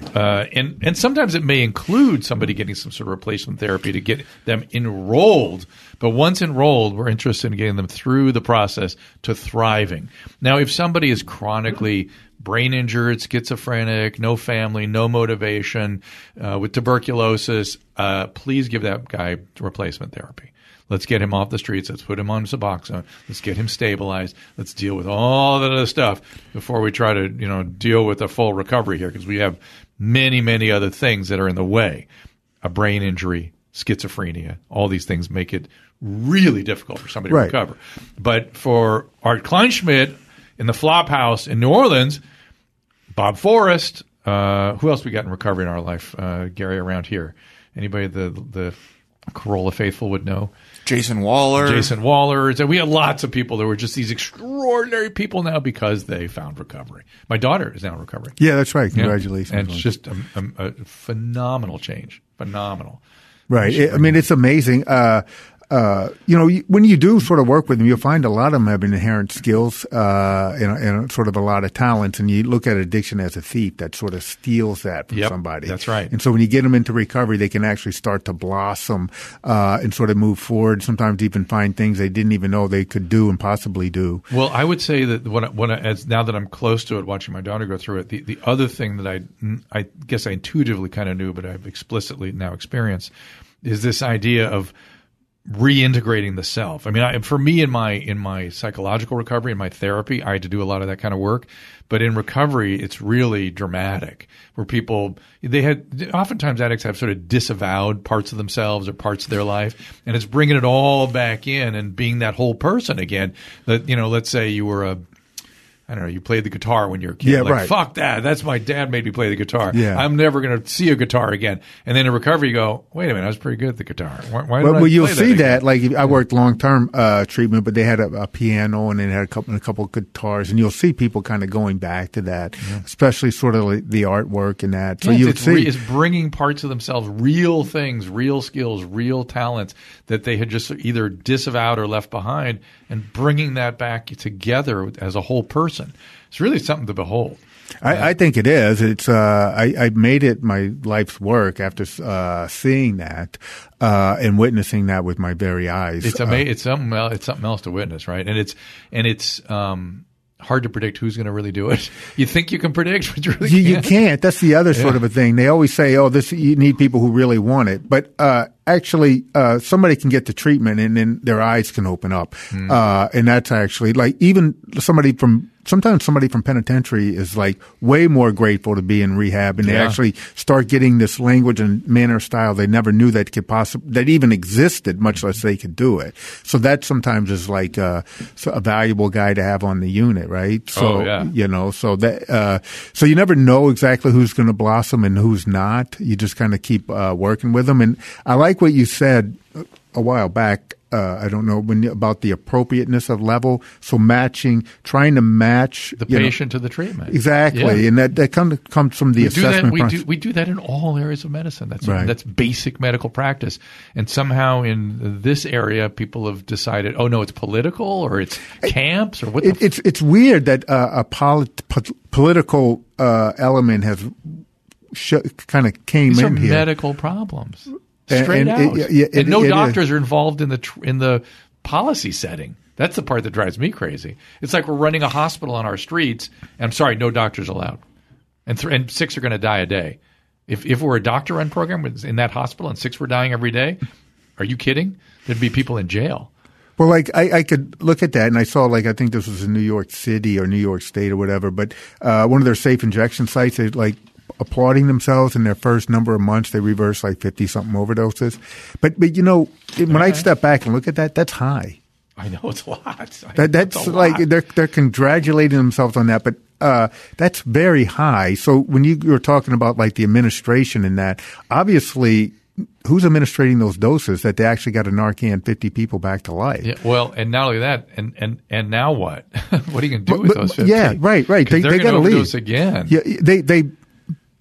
And sometimes it may include somebody getting some sort of replacement therapy to get them enrolled. But once enrolled, we're interested in getting them through the process to thriving. Now, if somebody is chronically brain injured, schizophrenic, no family, no motivation, with tuberculosis, please give that guy replacement therapy. Let's get him off the streets. Let's put him on Suboxone. Let's get him stabilized. Let's deal with all that other stuff before we try to, deal with a full recovery here, because we have many, many other things that are in the way. A brain injury, schizophrenia, all these things make it really difficult for somebody to recover. But for Art Kleinschmidt in the flop house in New Orleans, Bob Forrest, who else we got in recovery in our life, Gary, around here? Anybody the Corolla faithful would know. Jason Waller. We had lots of people that were just these extraordinary people now because they found recovery. My daughter is now in recovery. Yeah, that's right. Congratulations. And it's just a phenomenal change. Right. I mean, it's amazing. You know, when you do sort of work with them, you'll find a lot of them have inherent skills and sort of a lot of talents. And you look at addiction as a thief that sort of steals that from somebody. That's right. And so when you get them into recovery, they can actually start to blossom and sort of move forward, sometimes even find things they didn't even know they could do and possibly do. Well, I would say that as now that I'm close to it, watching my daughter go through it, the other thing that I guess I intuitively kind of knew, but I've explicitly now experienced, is this idea of reintegrating the self. I mean, for me in my psychological recovery, in my therapy, I had to do a lot of that kind of work. But in recovery, it's really dramatic, where people oftentimes addicts have sort of disavowed parts of themselves or parts of their life, and it's bringing it all back in and being that whole person again. That, you know, let's say you were you played the guitar when you were a kid. Yeah, like, right. Fuck that. That's my dad made me play the guitar. Yeah. I'm never going to see a guitar again. And then in recovery, you go, wait a minute, I was pretty good at the guitar. Why did I you'll see that. Like, I worked long-term treatment, but they had a piano and they had a couple of guitars. And you'll see people kind of going back to that, especially sort of like the artwork and that. So you'll see. It's bringing parts of themselves, real things, real skills, real talents that they had just either disavowed or left behind, and bringing that back together as a whole person. It's really something to behold. I think it is. It's I made it my life's work after seeing that and witnessing that with my very eyes. It's it's something else to witness, right? And it's hard to predict who's going to really do it. You think you can predict, but you really can't. You can't. That's the other sort of a thing. They always say, you need people who really want it. But actually, somebody can get the treatment and then their eyes can open up. Mm. And that's actually like even somebody from penitentiary is like way more grateful to be in rehab, and they actually start getting this language and manner style they never knew that could that even existed, much less they could do it. So that sometimes is like a valuable guy to have on the unit, right? So you know, so that so you never know exactly who's going to blossom and who's not. You just kind of keep working with them. And I like what you said a while back. I don't know about the appropriateness of level. So trying to match the patient to the treatment. Exactly. Yeah. And that comes from the assessment process. We do that in all areas of medicine. That's basic medical practice. And somehow in this area, people have decided, oh, no, it's political or it's camps or what. It's weird that a political element has kind of came in here. These are medical problems. Straight out. And no doctors are involved in the policy setting. That's the part that drives me crazy. It's like we're running a hospital on our streets, and I'm sorry, no doctors allowed. And six are going to die a day. If we're a doctor-run program in that hospital and six were dying every day, are you kidding? There'd be people in jail. Well, like I could look at that, and I saw I think this was in New York City or New York State or whatever, but one of their safe injection sites, they applauding themselves in their first number of months, they reversed 50-something overdoses. But you know, when I step back and look at that, that's high. I know it's a lot. That's a lot. They're congratulating themselves on that, but that's very high. So when you were talking about the administration and that, obviously, who's administrating those doses that they actually got a Narcan 50 people back to life? Yeah, well, and not only that, and now what? What are you going to do with those 50? Yeah, right. They got to overdose again. Yeah, they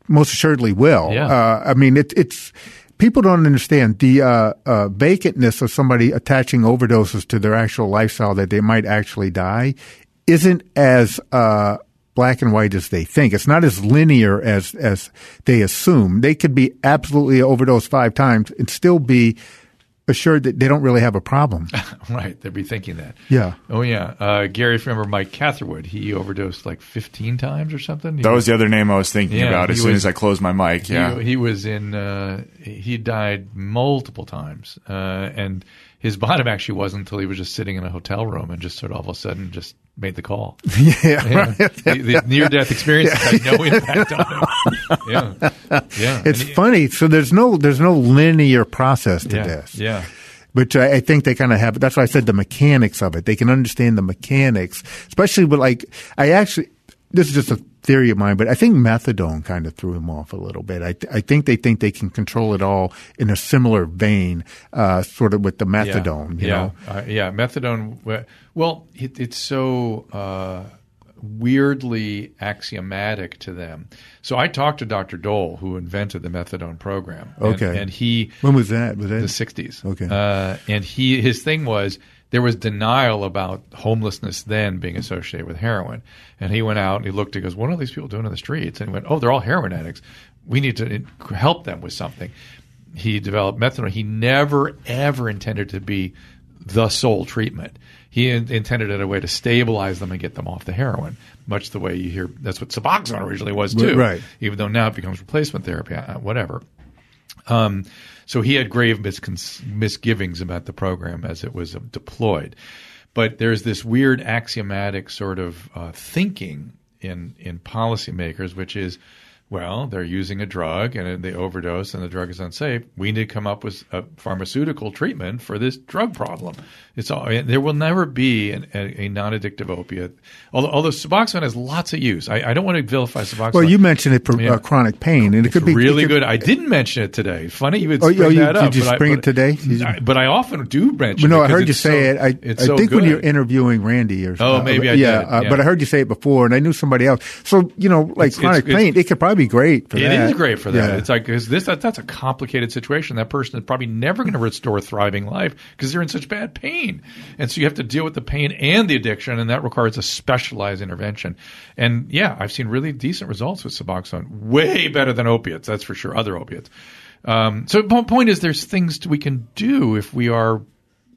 most assuredly will. Yeah. I mean, it's people don't understand the vacantness of somebody attaching overdoses to their actual lifestyle that they might actually die isn't as black and white as they think. It's not as linear as they assume. They could be absolutely overdosed 5 times and still be assured that they don't really have a problem. Right. They'd be thinking that. Yeah. Oh, yeah. Gary, if you remember Mike Catherwood, he overdosed 15 times or something. That was the other name I was thinking about as soon as I closed my mic. Yeah. He was he died multiple times. And his bottom actually wasn't until he was just sitting in a hotel room and just sort of all of a sudden just made the call. Yeah. Right. The near-death experience had no impact on him. Yeah. It's funny. So there's no linear process to this. Yeah. Which I think they kind of have. That's why I said the mechanics of it. They can understand the mechanics, especially with this is just a theory of mine, but I think methadone kind of threw him off a little bit. I think they can control it all in a similar vein, sort of with the methadone, you know? Methadone. Well, it's so weirdly axiomatic to them. So I talked to Dr. Dole, who invented the methadone program. Okay. And he – when was that? Was that the 60s. Okay. And he his thing was there was denial about homelessness then being associated with heroin. And he went out and he looked. He goes, what are these people doing in the streets? And he went, oh, they're all heroin addicts. We need to help them with something. He developed methadone. He never, ever intended to be the sole treatment. He intended it a way to stabilize them and get them off the heroin, much the way you hear – that's what Suboxone originally was too, right. Even though now it becomes replacement therapy, whatever. So he had grave misgivings about the program as it was deployed. But there's this weird axiomatic sort of thinking in policymakers, which is, well, they're using a drug and they overdose and the drug is unsafe. We need to come up with a pharmaceutical treatment for this drug problem. It's all, there will never be a non-addictive opiate, although Suboxone has lots of use. I don't want to vilify Suboxone. Well, you mentioned it for chronic pain. And it could be really good. I didn't mention it today. Funny you would bring that up. You just bring it today? But I often do mention it. No, I heard you say it. I think when you're interviewing Randy or something. Oh, maybe I did. Yeah. But I heard you say it before and I knew somebody else. So, like chronic pain, it could probably be great for that. It is great for that. Yeah. It's like that's a complicated situation. That person is probably never going to restore a thriving life because they're in such bad pain. And so you have to deal with the pain and the addiction, and that requires a specialized intervention. And, yeah, I've seen really decent results with Suboxone, way better than opiates, that's for sure, other opiates. So the point is there's things we can do if we are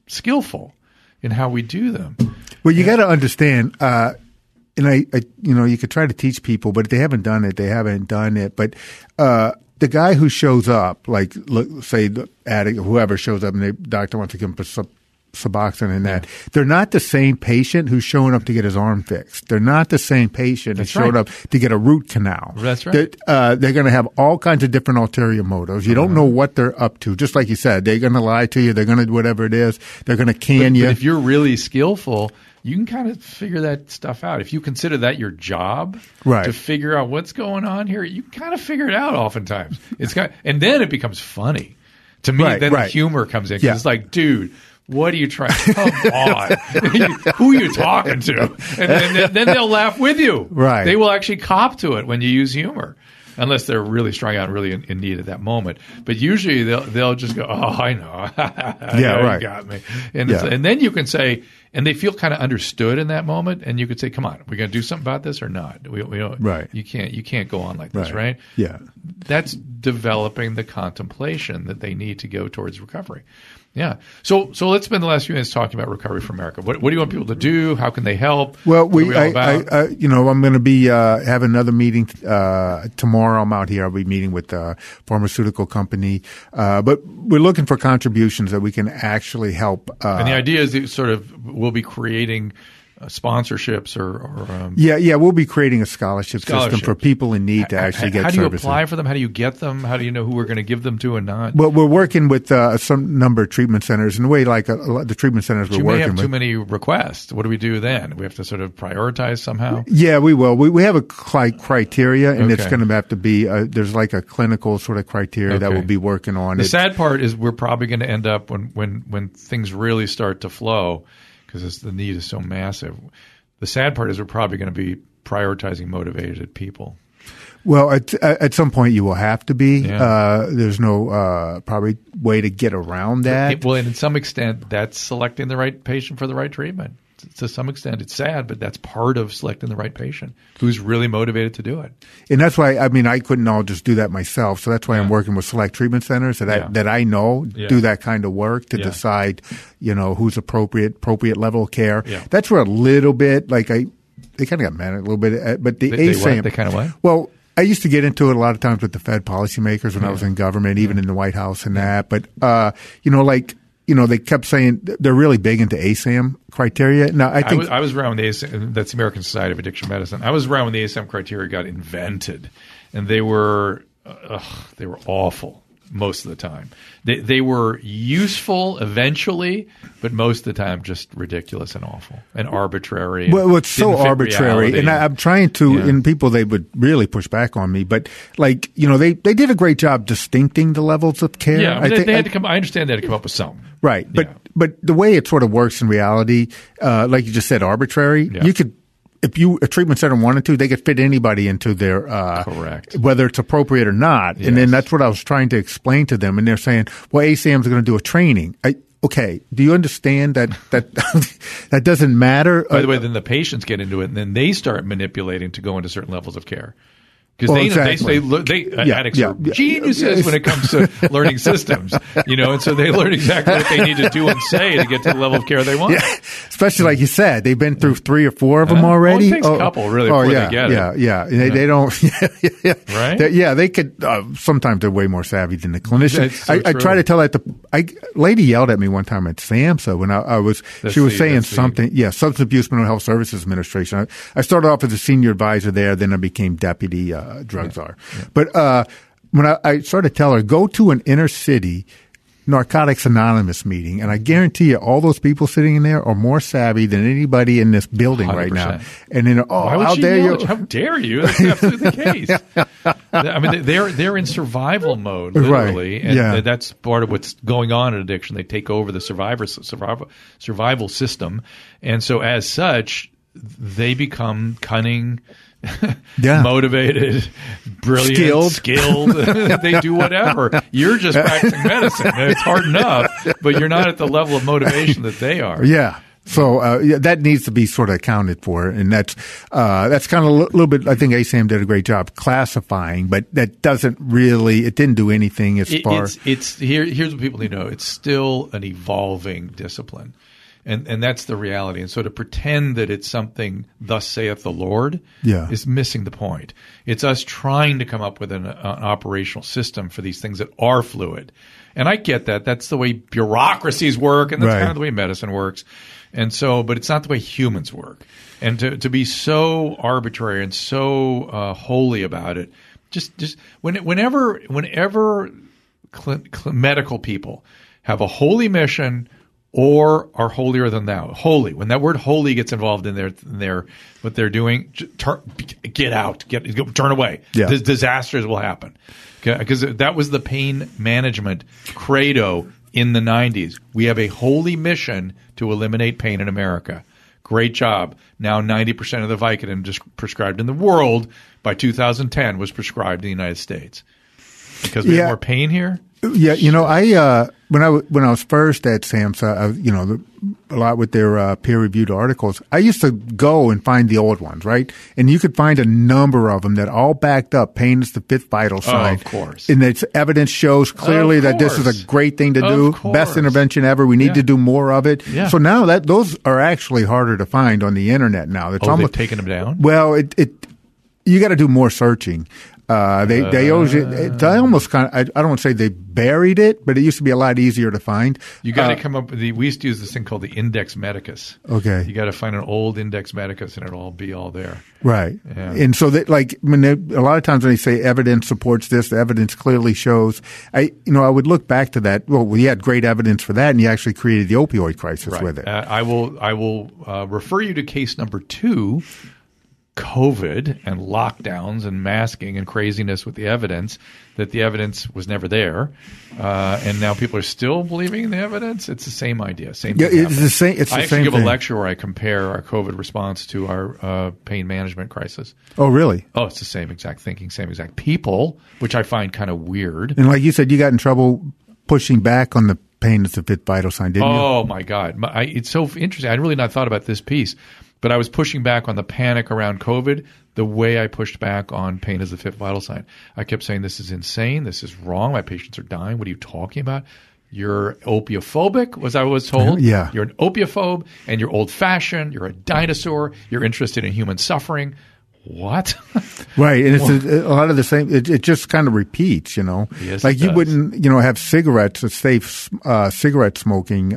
skillful in how we do them. Well, you got to understand and I you could try to teach people, but if they haven't done it, they haven't done it. But the guy who shows up, like say the addict or whoever shows up and the doctor wants to give him Suboxone and that, they're not the same patient who's showing up to get his arm fixed. They're not the same patient that showed up to get a root canal. That's right. They're going to have all kinds of different ulterior motives. You don't know what they're up to. Just like you said, they're going to lie to you. They're going to do whatever it is. They're going to can you. But if you're really skillful – you can kind of figure that stuff out. If you consider that your job to figure out what's going on here, you can kind of figure it out oftentimes. It's kind of, and then it becomes funny. To me, the humor comes in. 'Cause it's like, dude, what are you trying – come on. Who are you talking to? And then they'll laugh with you. Right. They will actually cop to it when you use humor. Unless they're really strung out and really in need at that moment. But usually they'll just go, oh, I know. You got me. And then you can say – and they feel kind of understood in that moment. And you could say, come on, we're going to do something about this or not? We don't, You can't go on like this, right? Yeah. That's developing the contemplation that they need to go towards recovery. Yeah. So let's spend the last few minutes talking about Recovery for America. What do you want people to do? How can they help? Well, I'm going to be having another meeting tomorrow. I'm out here. I'll be meeting with a pharmaceutical company. But we're looking for contributions that we can actually help. And the idea is that sort of we'll be creating sponsorships we'll be creating a scholarship system for people in need to actually get services. How do you apply for them? How do you get them? How do you know who we're going to give them to and not? Well, we're working with some number of treatment centers in a way like the treatment centers we're working with. You may have too many requests. What do we do then? We have to sort of prioritize somehow? Yeah, we will. We have a criteria, and it's going to have to be there's like a clinical sort of criteria that we'll be working on. The sad part is we're probably going to end up when things really start to flow, because the need is so massive. The sad part is we're probably going to be prioritizing motivated people. Well, at some point you will have to be. Yeah. There's no probably way to get around that. And to some extent, that's selecting the right patient for the right treatment. To some extent, it's sad, but that's part of selecting the right patient who's really motivated to do it. And that's why, I couldn't all just do that myself. So that's why I'm working with select treatment centers that I know do that kind of work to decide, who's appropriate level of care. Yeah. That's where a little bit, they kind of got mad at a little bit, but they kind of what? Well, I used to get into it a lot of times with the Fed policymakers when I was in government, even in the White House and that. But, they kept saying they're really big into ASAM criteria. Now, I think I was around the ASAM. That's the American Society of Addiction Medicine. I was around when the ASAM criteria got invented, and they were awful most of the time. They were useful eventually, but most of the time just ridiculous and awful and arbitrary. Well, it's so arbitrary, and I'm trying to. Yeah. And people they would really push back on me, but they did a great job distincting the levels of care. Yeah, I understand they had to come up with something. Right, but the way it sort of works in reality, like you just said, arbitrary. Yeah. You could if you a treatment center wanted to, they could fit anybody into their correct, whether it's appropriate or not. Yes. And then that's what I was trying to explain to them, and they're saying, "Well, ACM's going to do a training." Okay, do you understand that that doesn't matter? By the way, then the patients get into it, and then they start manipulating to go into certain levels of care. Because they addicts are geniuses when it comes to learning systems, you know, and so they learn exactly what they need to do and say to get to the level of care they want. Yeah. Especially like you said, they've been through 3 or 4 of them already. It takes a couple really before they get it. Yeah, yeah, they don't. Right? They could. Sometimes they're way more savvy than the clinician. So I try to tell that lady yelled at me one time at SAMHSA when she was saying something. Yeah, Substance Abuse Mental Health Services Administration. I started off as a senior advisor there, then I became deputy. Drugs are. Yeah. But when I started to tell her, go to an inner city Narcotics Anonymous meeting, and I guarantee you all those people sitting in there are more savvy than anybody in this building 100%. Right now. And then, how dare you? That's absolutely the case. I mean, they're in survival mode, literally. Right. And that's part of what's going on in addiction. They take over the survival system. And so as such, they become cunning, motivated, brilliant, skilled. They do whatever. You're just practicing medicine. It's hard enough, but you're not at the level of motivation that they are. Yeah. So that needs to be sort of accounted for, and that's kind of a little bit. I think ASAM did a great job classifying, but that doesn't really. It didn't do anything as far. It's here's what people need to know. It's still an evolving discipline, and that's the reality. And so to pretend that it's something thus saith the Lord is missing the point. It's us trying to come up with an operational system for these things that are fluid. And I get that. That's the way bureaucracies work, and that's kind of the way medicine works. And so, but it's not the way humans work. And to be so arbitrary and so holy about it, just whenever medical people have a holy mission or are holier than thou. Holy. When that word holy gets involved in their what they're doing, get out. Turn away. Yeah. Disasters will happen. Because that was the pain management credo in the 90s. We have a holy mission to eliminate pain in America. Great job. Now 90% of the Vicodin prescribed in the world by 2010 was prescribed in the United States. Because we have more pain here? Yeah, you know, when I was first at SAMHSA, a lot with their peer-reviewed articles, I used to go and find the old ones, right? And you could find a number of them that all backed up pain is the fifth vital sign. Oh, of course. And its evidence shows clearly that this is a great thing to do, best intervention ever. We need to do more of it. Yeah. So now those are actually harder to find on the internet now. It's almost they've taken them down? Well, you got to do more searching. They almost kind of, I don't want to say they buried it, but it used to be a lot easier to find. You got to come up with we used to use this thing called the Index Medicus. Okay. You got to find an old Index Medicus and it'll all be all there. Right. Yeah. And so that, like, when a lot of times when they say evidence supports this, the evidence clearly shows, I would look back to that. Well, we had great evidence for that and you actually created the opioid crisis with it. I will refer you to case number 2. COVID and lockdowns and masking and craziness with the evidence, that the evidence was never there. And now people are still believing in the evidence. It's the same idea. I give a lecture where I compare our COVID response to our pain management crisis. Oh, really? Oh, it's the same exact thinking, same exact people, which I find kind of weird. And like you said, you got in trouble pushing back on the pain that's a fifth vital sign, didn't you? Oh, my God. It's so interesting. I'd really not thought about this piece. But I was pushing back on the panic around COVID the way I pushed back on pain as the fifth vital sign. I kept saying, this is insane. This is wrong. My patients are dying. What are you talking about? You're opiophobic, was I was told. Yeah. You're an opiophobe, and you're old-fashioned. You're a dinosaur. You're interested in human suffering. What? Right. And it's a lot of the same. It just kind of repeats, you know. Yes, like you wouldn't, have cigarettes, a safe cigarette smoking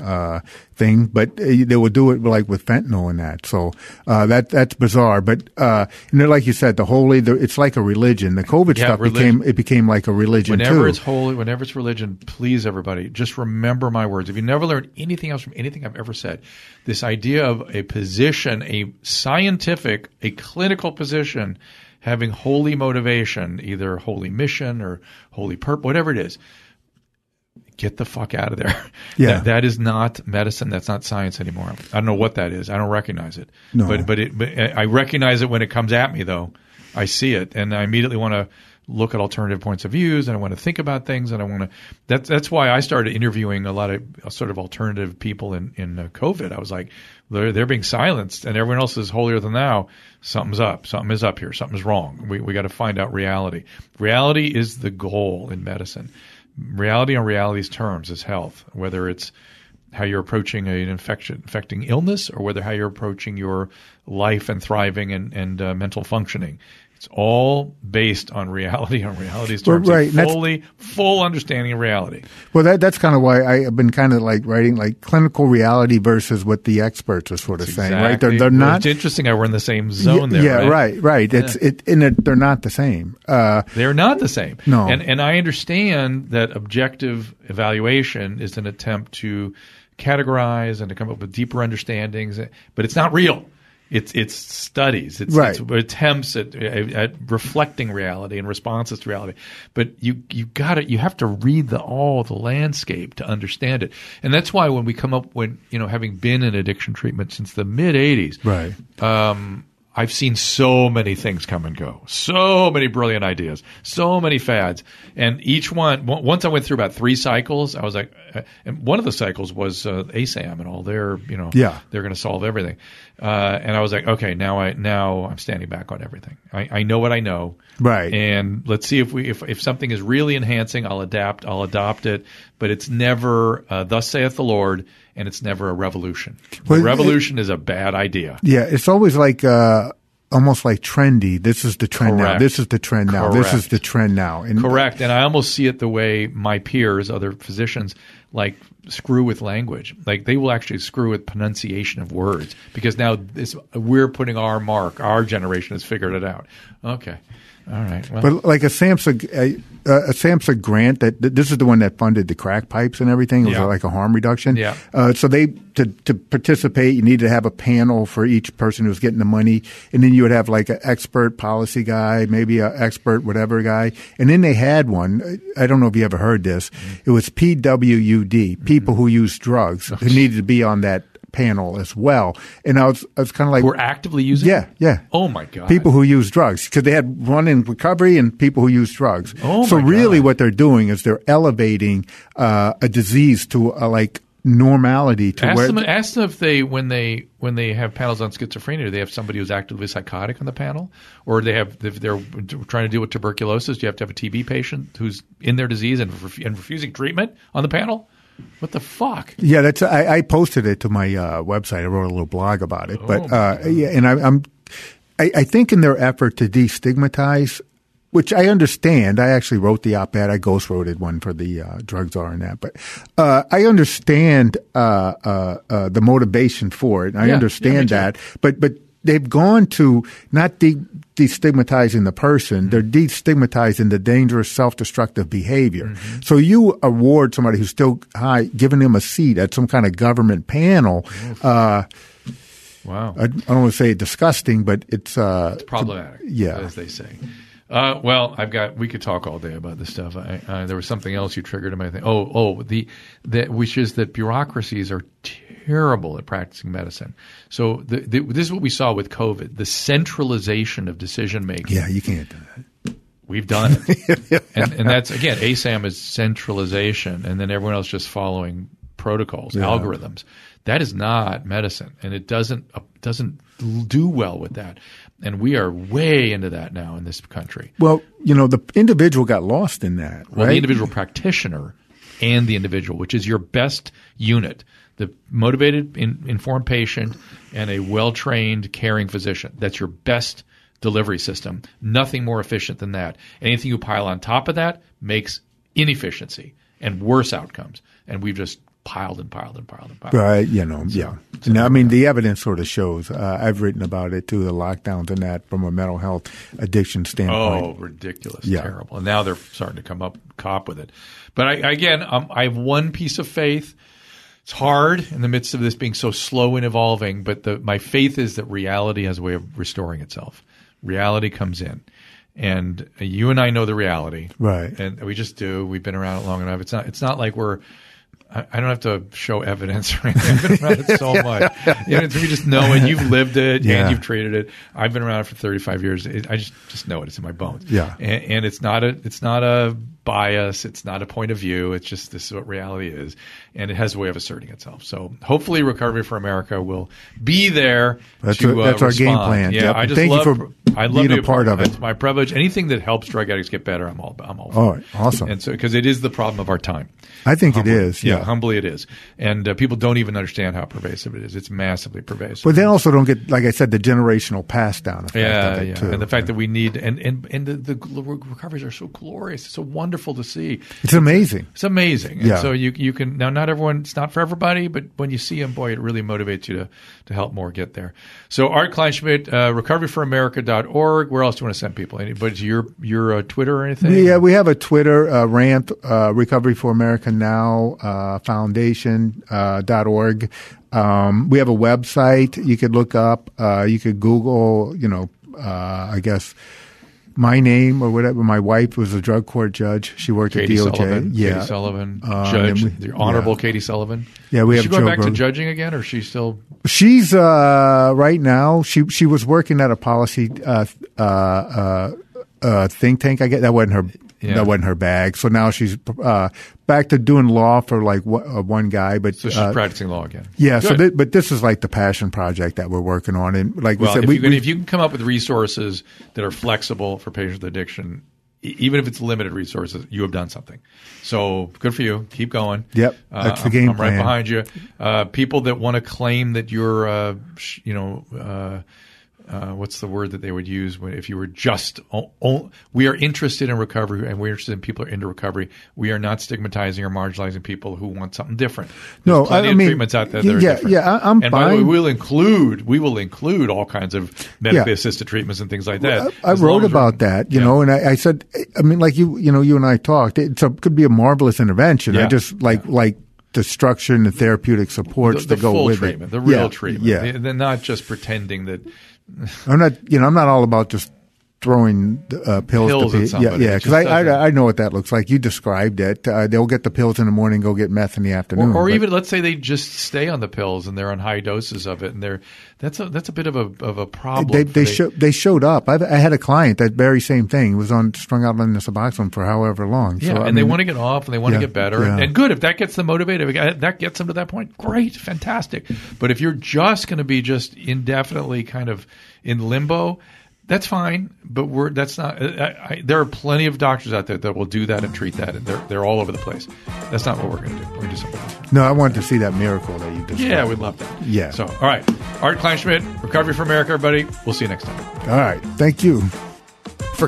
thing, but they would do it like with fentanyl and that. So that's bizarre. But and then, like you said, it's like a religion. The COVID stuff became like a religion too. Whenever it's holy, whenever it's religion, please, everybody, just remember my words. If you never learned anything else from anything I've ever said, this idea of a position, a scientific, a clinical position, having holy motivation, either holy mission or holy purpose, whatever it is, get the fuck out of there. Yeah. That is not medicine. That's not science anymore. I don't know what that is. I don't recognize it. No. But I recognize it when it comes at me, though. I see it, and I immediately want to look at alternative points of views, and I want to think about things, and I want to – that's why I started interviewing a lot of sort of alternative people in COVID. I was like, they're being silenced, and everyone else is holier than thou. Something's up. Something is up here. Something's wrong. We got to find out reality. Reality is the goal in medicine. Reality on reality's terms is health, whether it's how you're approaching an infecting illness or whether how you're approaching your life and thriving and mental functioning. It's all based on reality, on reality's terms. Well, right. Full understanding of reality. Well, that's kind of why I've been kind of like writing like clinical reality versus what the experts are sort of that's saying, exactly. Right? They're not. It's interesting how we're in the same zone there. Yeah, right. Yeah. They're not the same. They're not the same. No. And I understand that objective evaluation is an attempt to categorize and to come up with deeper understandings, but it's not real. It's studies. It's attempts at reflecting reality and responses to reality. But you have to read all the landscape to understand it. And that's why when we come up having been in addiction treatment since the mid 80s, right? I've seen so many things come and go, so many brilliant ideas, so many fads, and each one. Once I went through about 3 cycles, I was like, and one of the cycles was ASAM and all their, they're going to solve everything, and I was like, okay, now I'm standing back on everything. I know what I know, right? And let's see if something is really enhancing, I'll adopt it, but it's never thus saith the Lord. And it's never a revolution. Well, revolution is a bad idea. Yeah, it's always like almost like trendy. This is the trend now. This is the trend now. This is the trend now. And correct. And I almost see it the way my peers, other physicians, like screw with language. Like they will actually screw with pronunciation of words because now we're putting our mark. Our generation has figured it out. Okay. All right. Well. But like a SAMHSA grant this is the one that funded the crack pipes and everything. It was like a harm reduction. Yeah. So they to participate, you needed to have a panel for each person who was getting the money, and then you would have like an expert policy guy, maybe an expert whatever guy, and then they had one. I don't know if you ever heard this. Mm-hmm. It was PWUD, people who use drugs who needed to be on that panel as well. And I was kind of like, we're actively using? Yeah. Oh my God. People who use drugs, because they had one in recovery and people who use drugs. Oh so my really God. What they're doing is they're elevating a disease to like normality to ask where them, ask them if they when they have panels on schizophrenia, do they have somebody who's actively psychotic on the panel, or they have if they're trying to deal with tuberculosis, do you have to have a TB patient who's in their disease and refusing treatment on the panel? What the fuck? Yeah, that's I posted it to my website. I wrote a little blog about it, but and I think in their effort to destigmatize, which I understand. I actually wrote the op-ed. I ghostwrote one for the drug czar and that, but I understand the motivation for it. I understand that, but they've gone to not destigmatizing the person. Mm-hmm. They're destigmatizing the dangerous, self-destructive behavior. Mm-hmm. So you award somebody who's still high, giving them a seat at some kind of government panel. Wow. I don't want to say disgusting, but it's problematic, as they say. Well, we could talk all day about this stuff. There was something else you triggered in my thing. Which is that bureaucracies are terrible at practicing medicine. So this is what we saw with COVID: the centralization of decision making. Yeah, you can't do that. We've done it, and that's again ASAM is centralization, and then everyone else just following protocols, algorithms. That is not medicine, and it doesn't do well with that. And we are way into that now in this country. Well, the individual got lost in that, right? Well, the individual practitioner and the individual, which is your best unit, the motivated, informed patient and a well-trained, caring physician. That's your best delivery system. Nothing more efficient than that. Anything you pile on top of that makes inefficiency and worse outcomes. And we've just piled and piled. Right, Now, I mean, the evidence sort of shows. I've written about it too, the lockdowns and that from a mental health addiction standpoint. Oh, ridiculous, terrible. And now they're starting to cop with it. But I have one piece of faith. It's hard in the midst of this being so slow and evolving, but my faith is that reality has a way of restoring itself. Reality comes in. And you and I know the reality. Right. And we just do. We've been around it long enough. It's not like we're – I don't have to show evidence or anything. I've been around it so much. You know, we just know it. You've lived it and you've treated it. I've been around it for 35 years. I just know it. It's in my bones. Yeah. And it's not a bias. It's not a point of view. It's just this is what reality is. And it has a way of asserting itself. So hopefully Recovery for America will be there to respond. Our game plan. Yeah, yep. I love being a part of it. It's my privilege. Anything that helps drug addicts get better, I'm all for. All right. Awesome. And so, because it is the problem of our time. I think humbly, it is. Yeah. Humbly it is. And people don't even understand how pervasive it is. It's massively pervasive. But they also don't get, like I said, the generational pass down effect of it too. And the fact that we need, and the recoveries are so glorious. It's so wonderful to see. It's amazing. It's amazing. And so you can, now not everyone, it's not for everybody, but when you see them, boy, it really motivates you to help more get there. So Art Kleinschmidt, RecoveryForAmerica.org. Where else do you want to send people? Anybody, your Twitter or anything? Yeah, we have a Twitter, rant, Recovery for America Now, foundation.org. We have a website you could look up. You could Google, I guess, my name or whatever. My wife was a drug court judge. She worked at DOJ. Katie Sullivan, judge, the Honorable Katie Sullivan. Yeah, we have. Is she going back to judging again, or is she still? She's right now. She was working at a policy think tank. I guess that wasn't her. Yeah. That wasn't her bag. So now she's back to doing law for like one guy. But so she's practicing law again. Yeah. Good. So, but this is like the passion project that we're working on. And like we said, if you can come up with resources that are flexible for patients with addiction, even if it's limited resources, you have done something. So good for you. Keep going. Yep. That's the game plan. I'm right behind you. People that want to claim that you're, what's the word that they would use if you were just we are interested in recovery and we're interested in people who are into recovery. We are not stigmatizing or marginalizing people who want something different. There's plenty of treatments out there that are different. Yeah, I'm fine. And by the way, we will include all kinds of medically assisted treatments and things like that. I wrote about that, you know, and I said, I mean, like you and I talked, it could be a marvelous intervention. Yeah. I just like the structure and the therapeutic supports to go with it. The real treatment. Yeah. They're not just pretending that. I'm not all about just throwing pills at somebody. Yeah, because I know what that looks like. You described it. They'll get the pills in the morning, go get meth in the afternoon. Or even let's say they just stay on the pills and they're on high doses of it, and that's a bit of a problem. They showed up. I had a client that very same thing was strung out on the Suboxone for however long. Yeah, so, and they want to get off and they want to get better. Yeah. And good if that gets them motivated. If that gets them to that point. Great, fantastic. But if you're just going to be just indefinitely kind of in limbo. That's fine, but that's not. There are plenty of doctors out there that will do that and treat that, and they're all over the place. That's not what we're going to do. We're going to do something else. No, I wanted to see that miracle that you described. Yeah, we'd love that. Yeah. So, all right, Art Kleinschmidt, Recovery for America, everybody. We'll see you next time. All right, thank you. For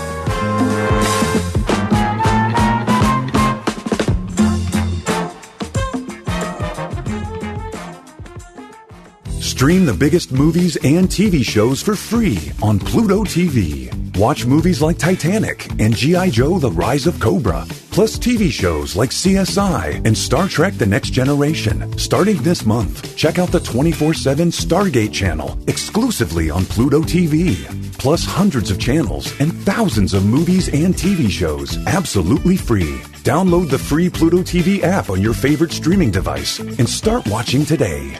Stream the biggest movies and TV shows for free on Pluto TV. Watch movies like Titanic and G.I. Joe: The Rise of Cobra, plus TV shows like CSI and Star Trek: The Next Generation. Starting this month, check out the 24/7 Stargate channel exclusively on Pluto TV, plus hundreds of channels and thousands of movies and TV shows absolutely free. Download the free Pluto TV app on your favorite streaming device and start watching today.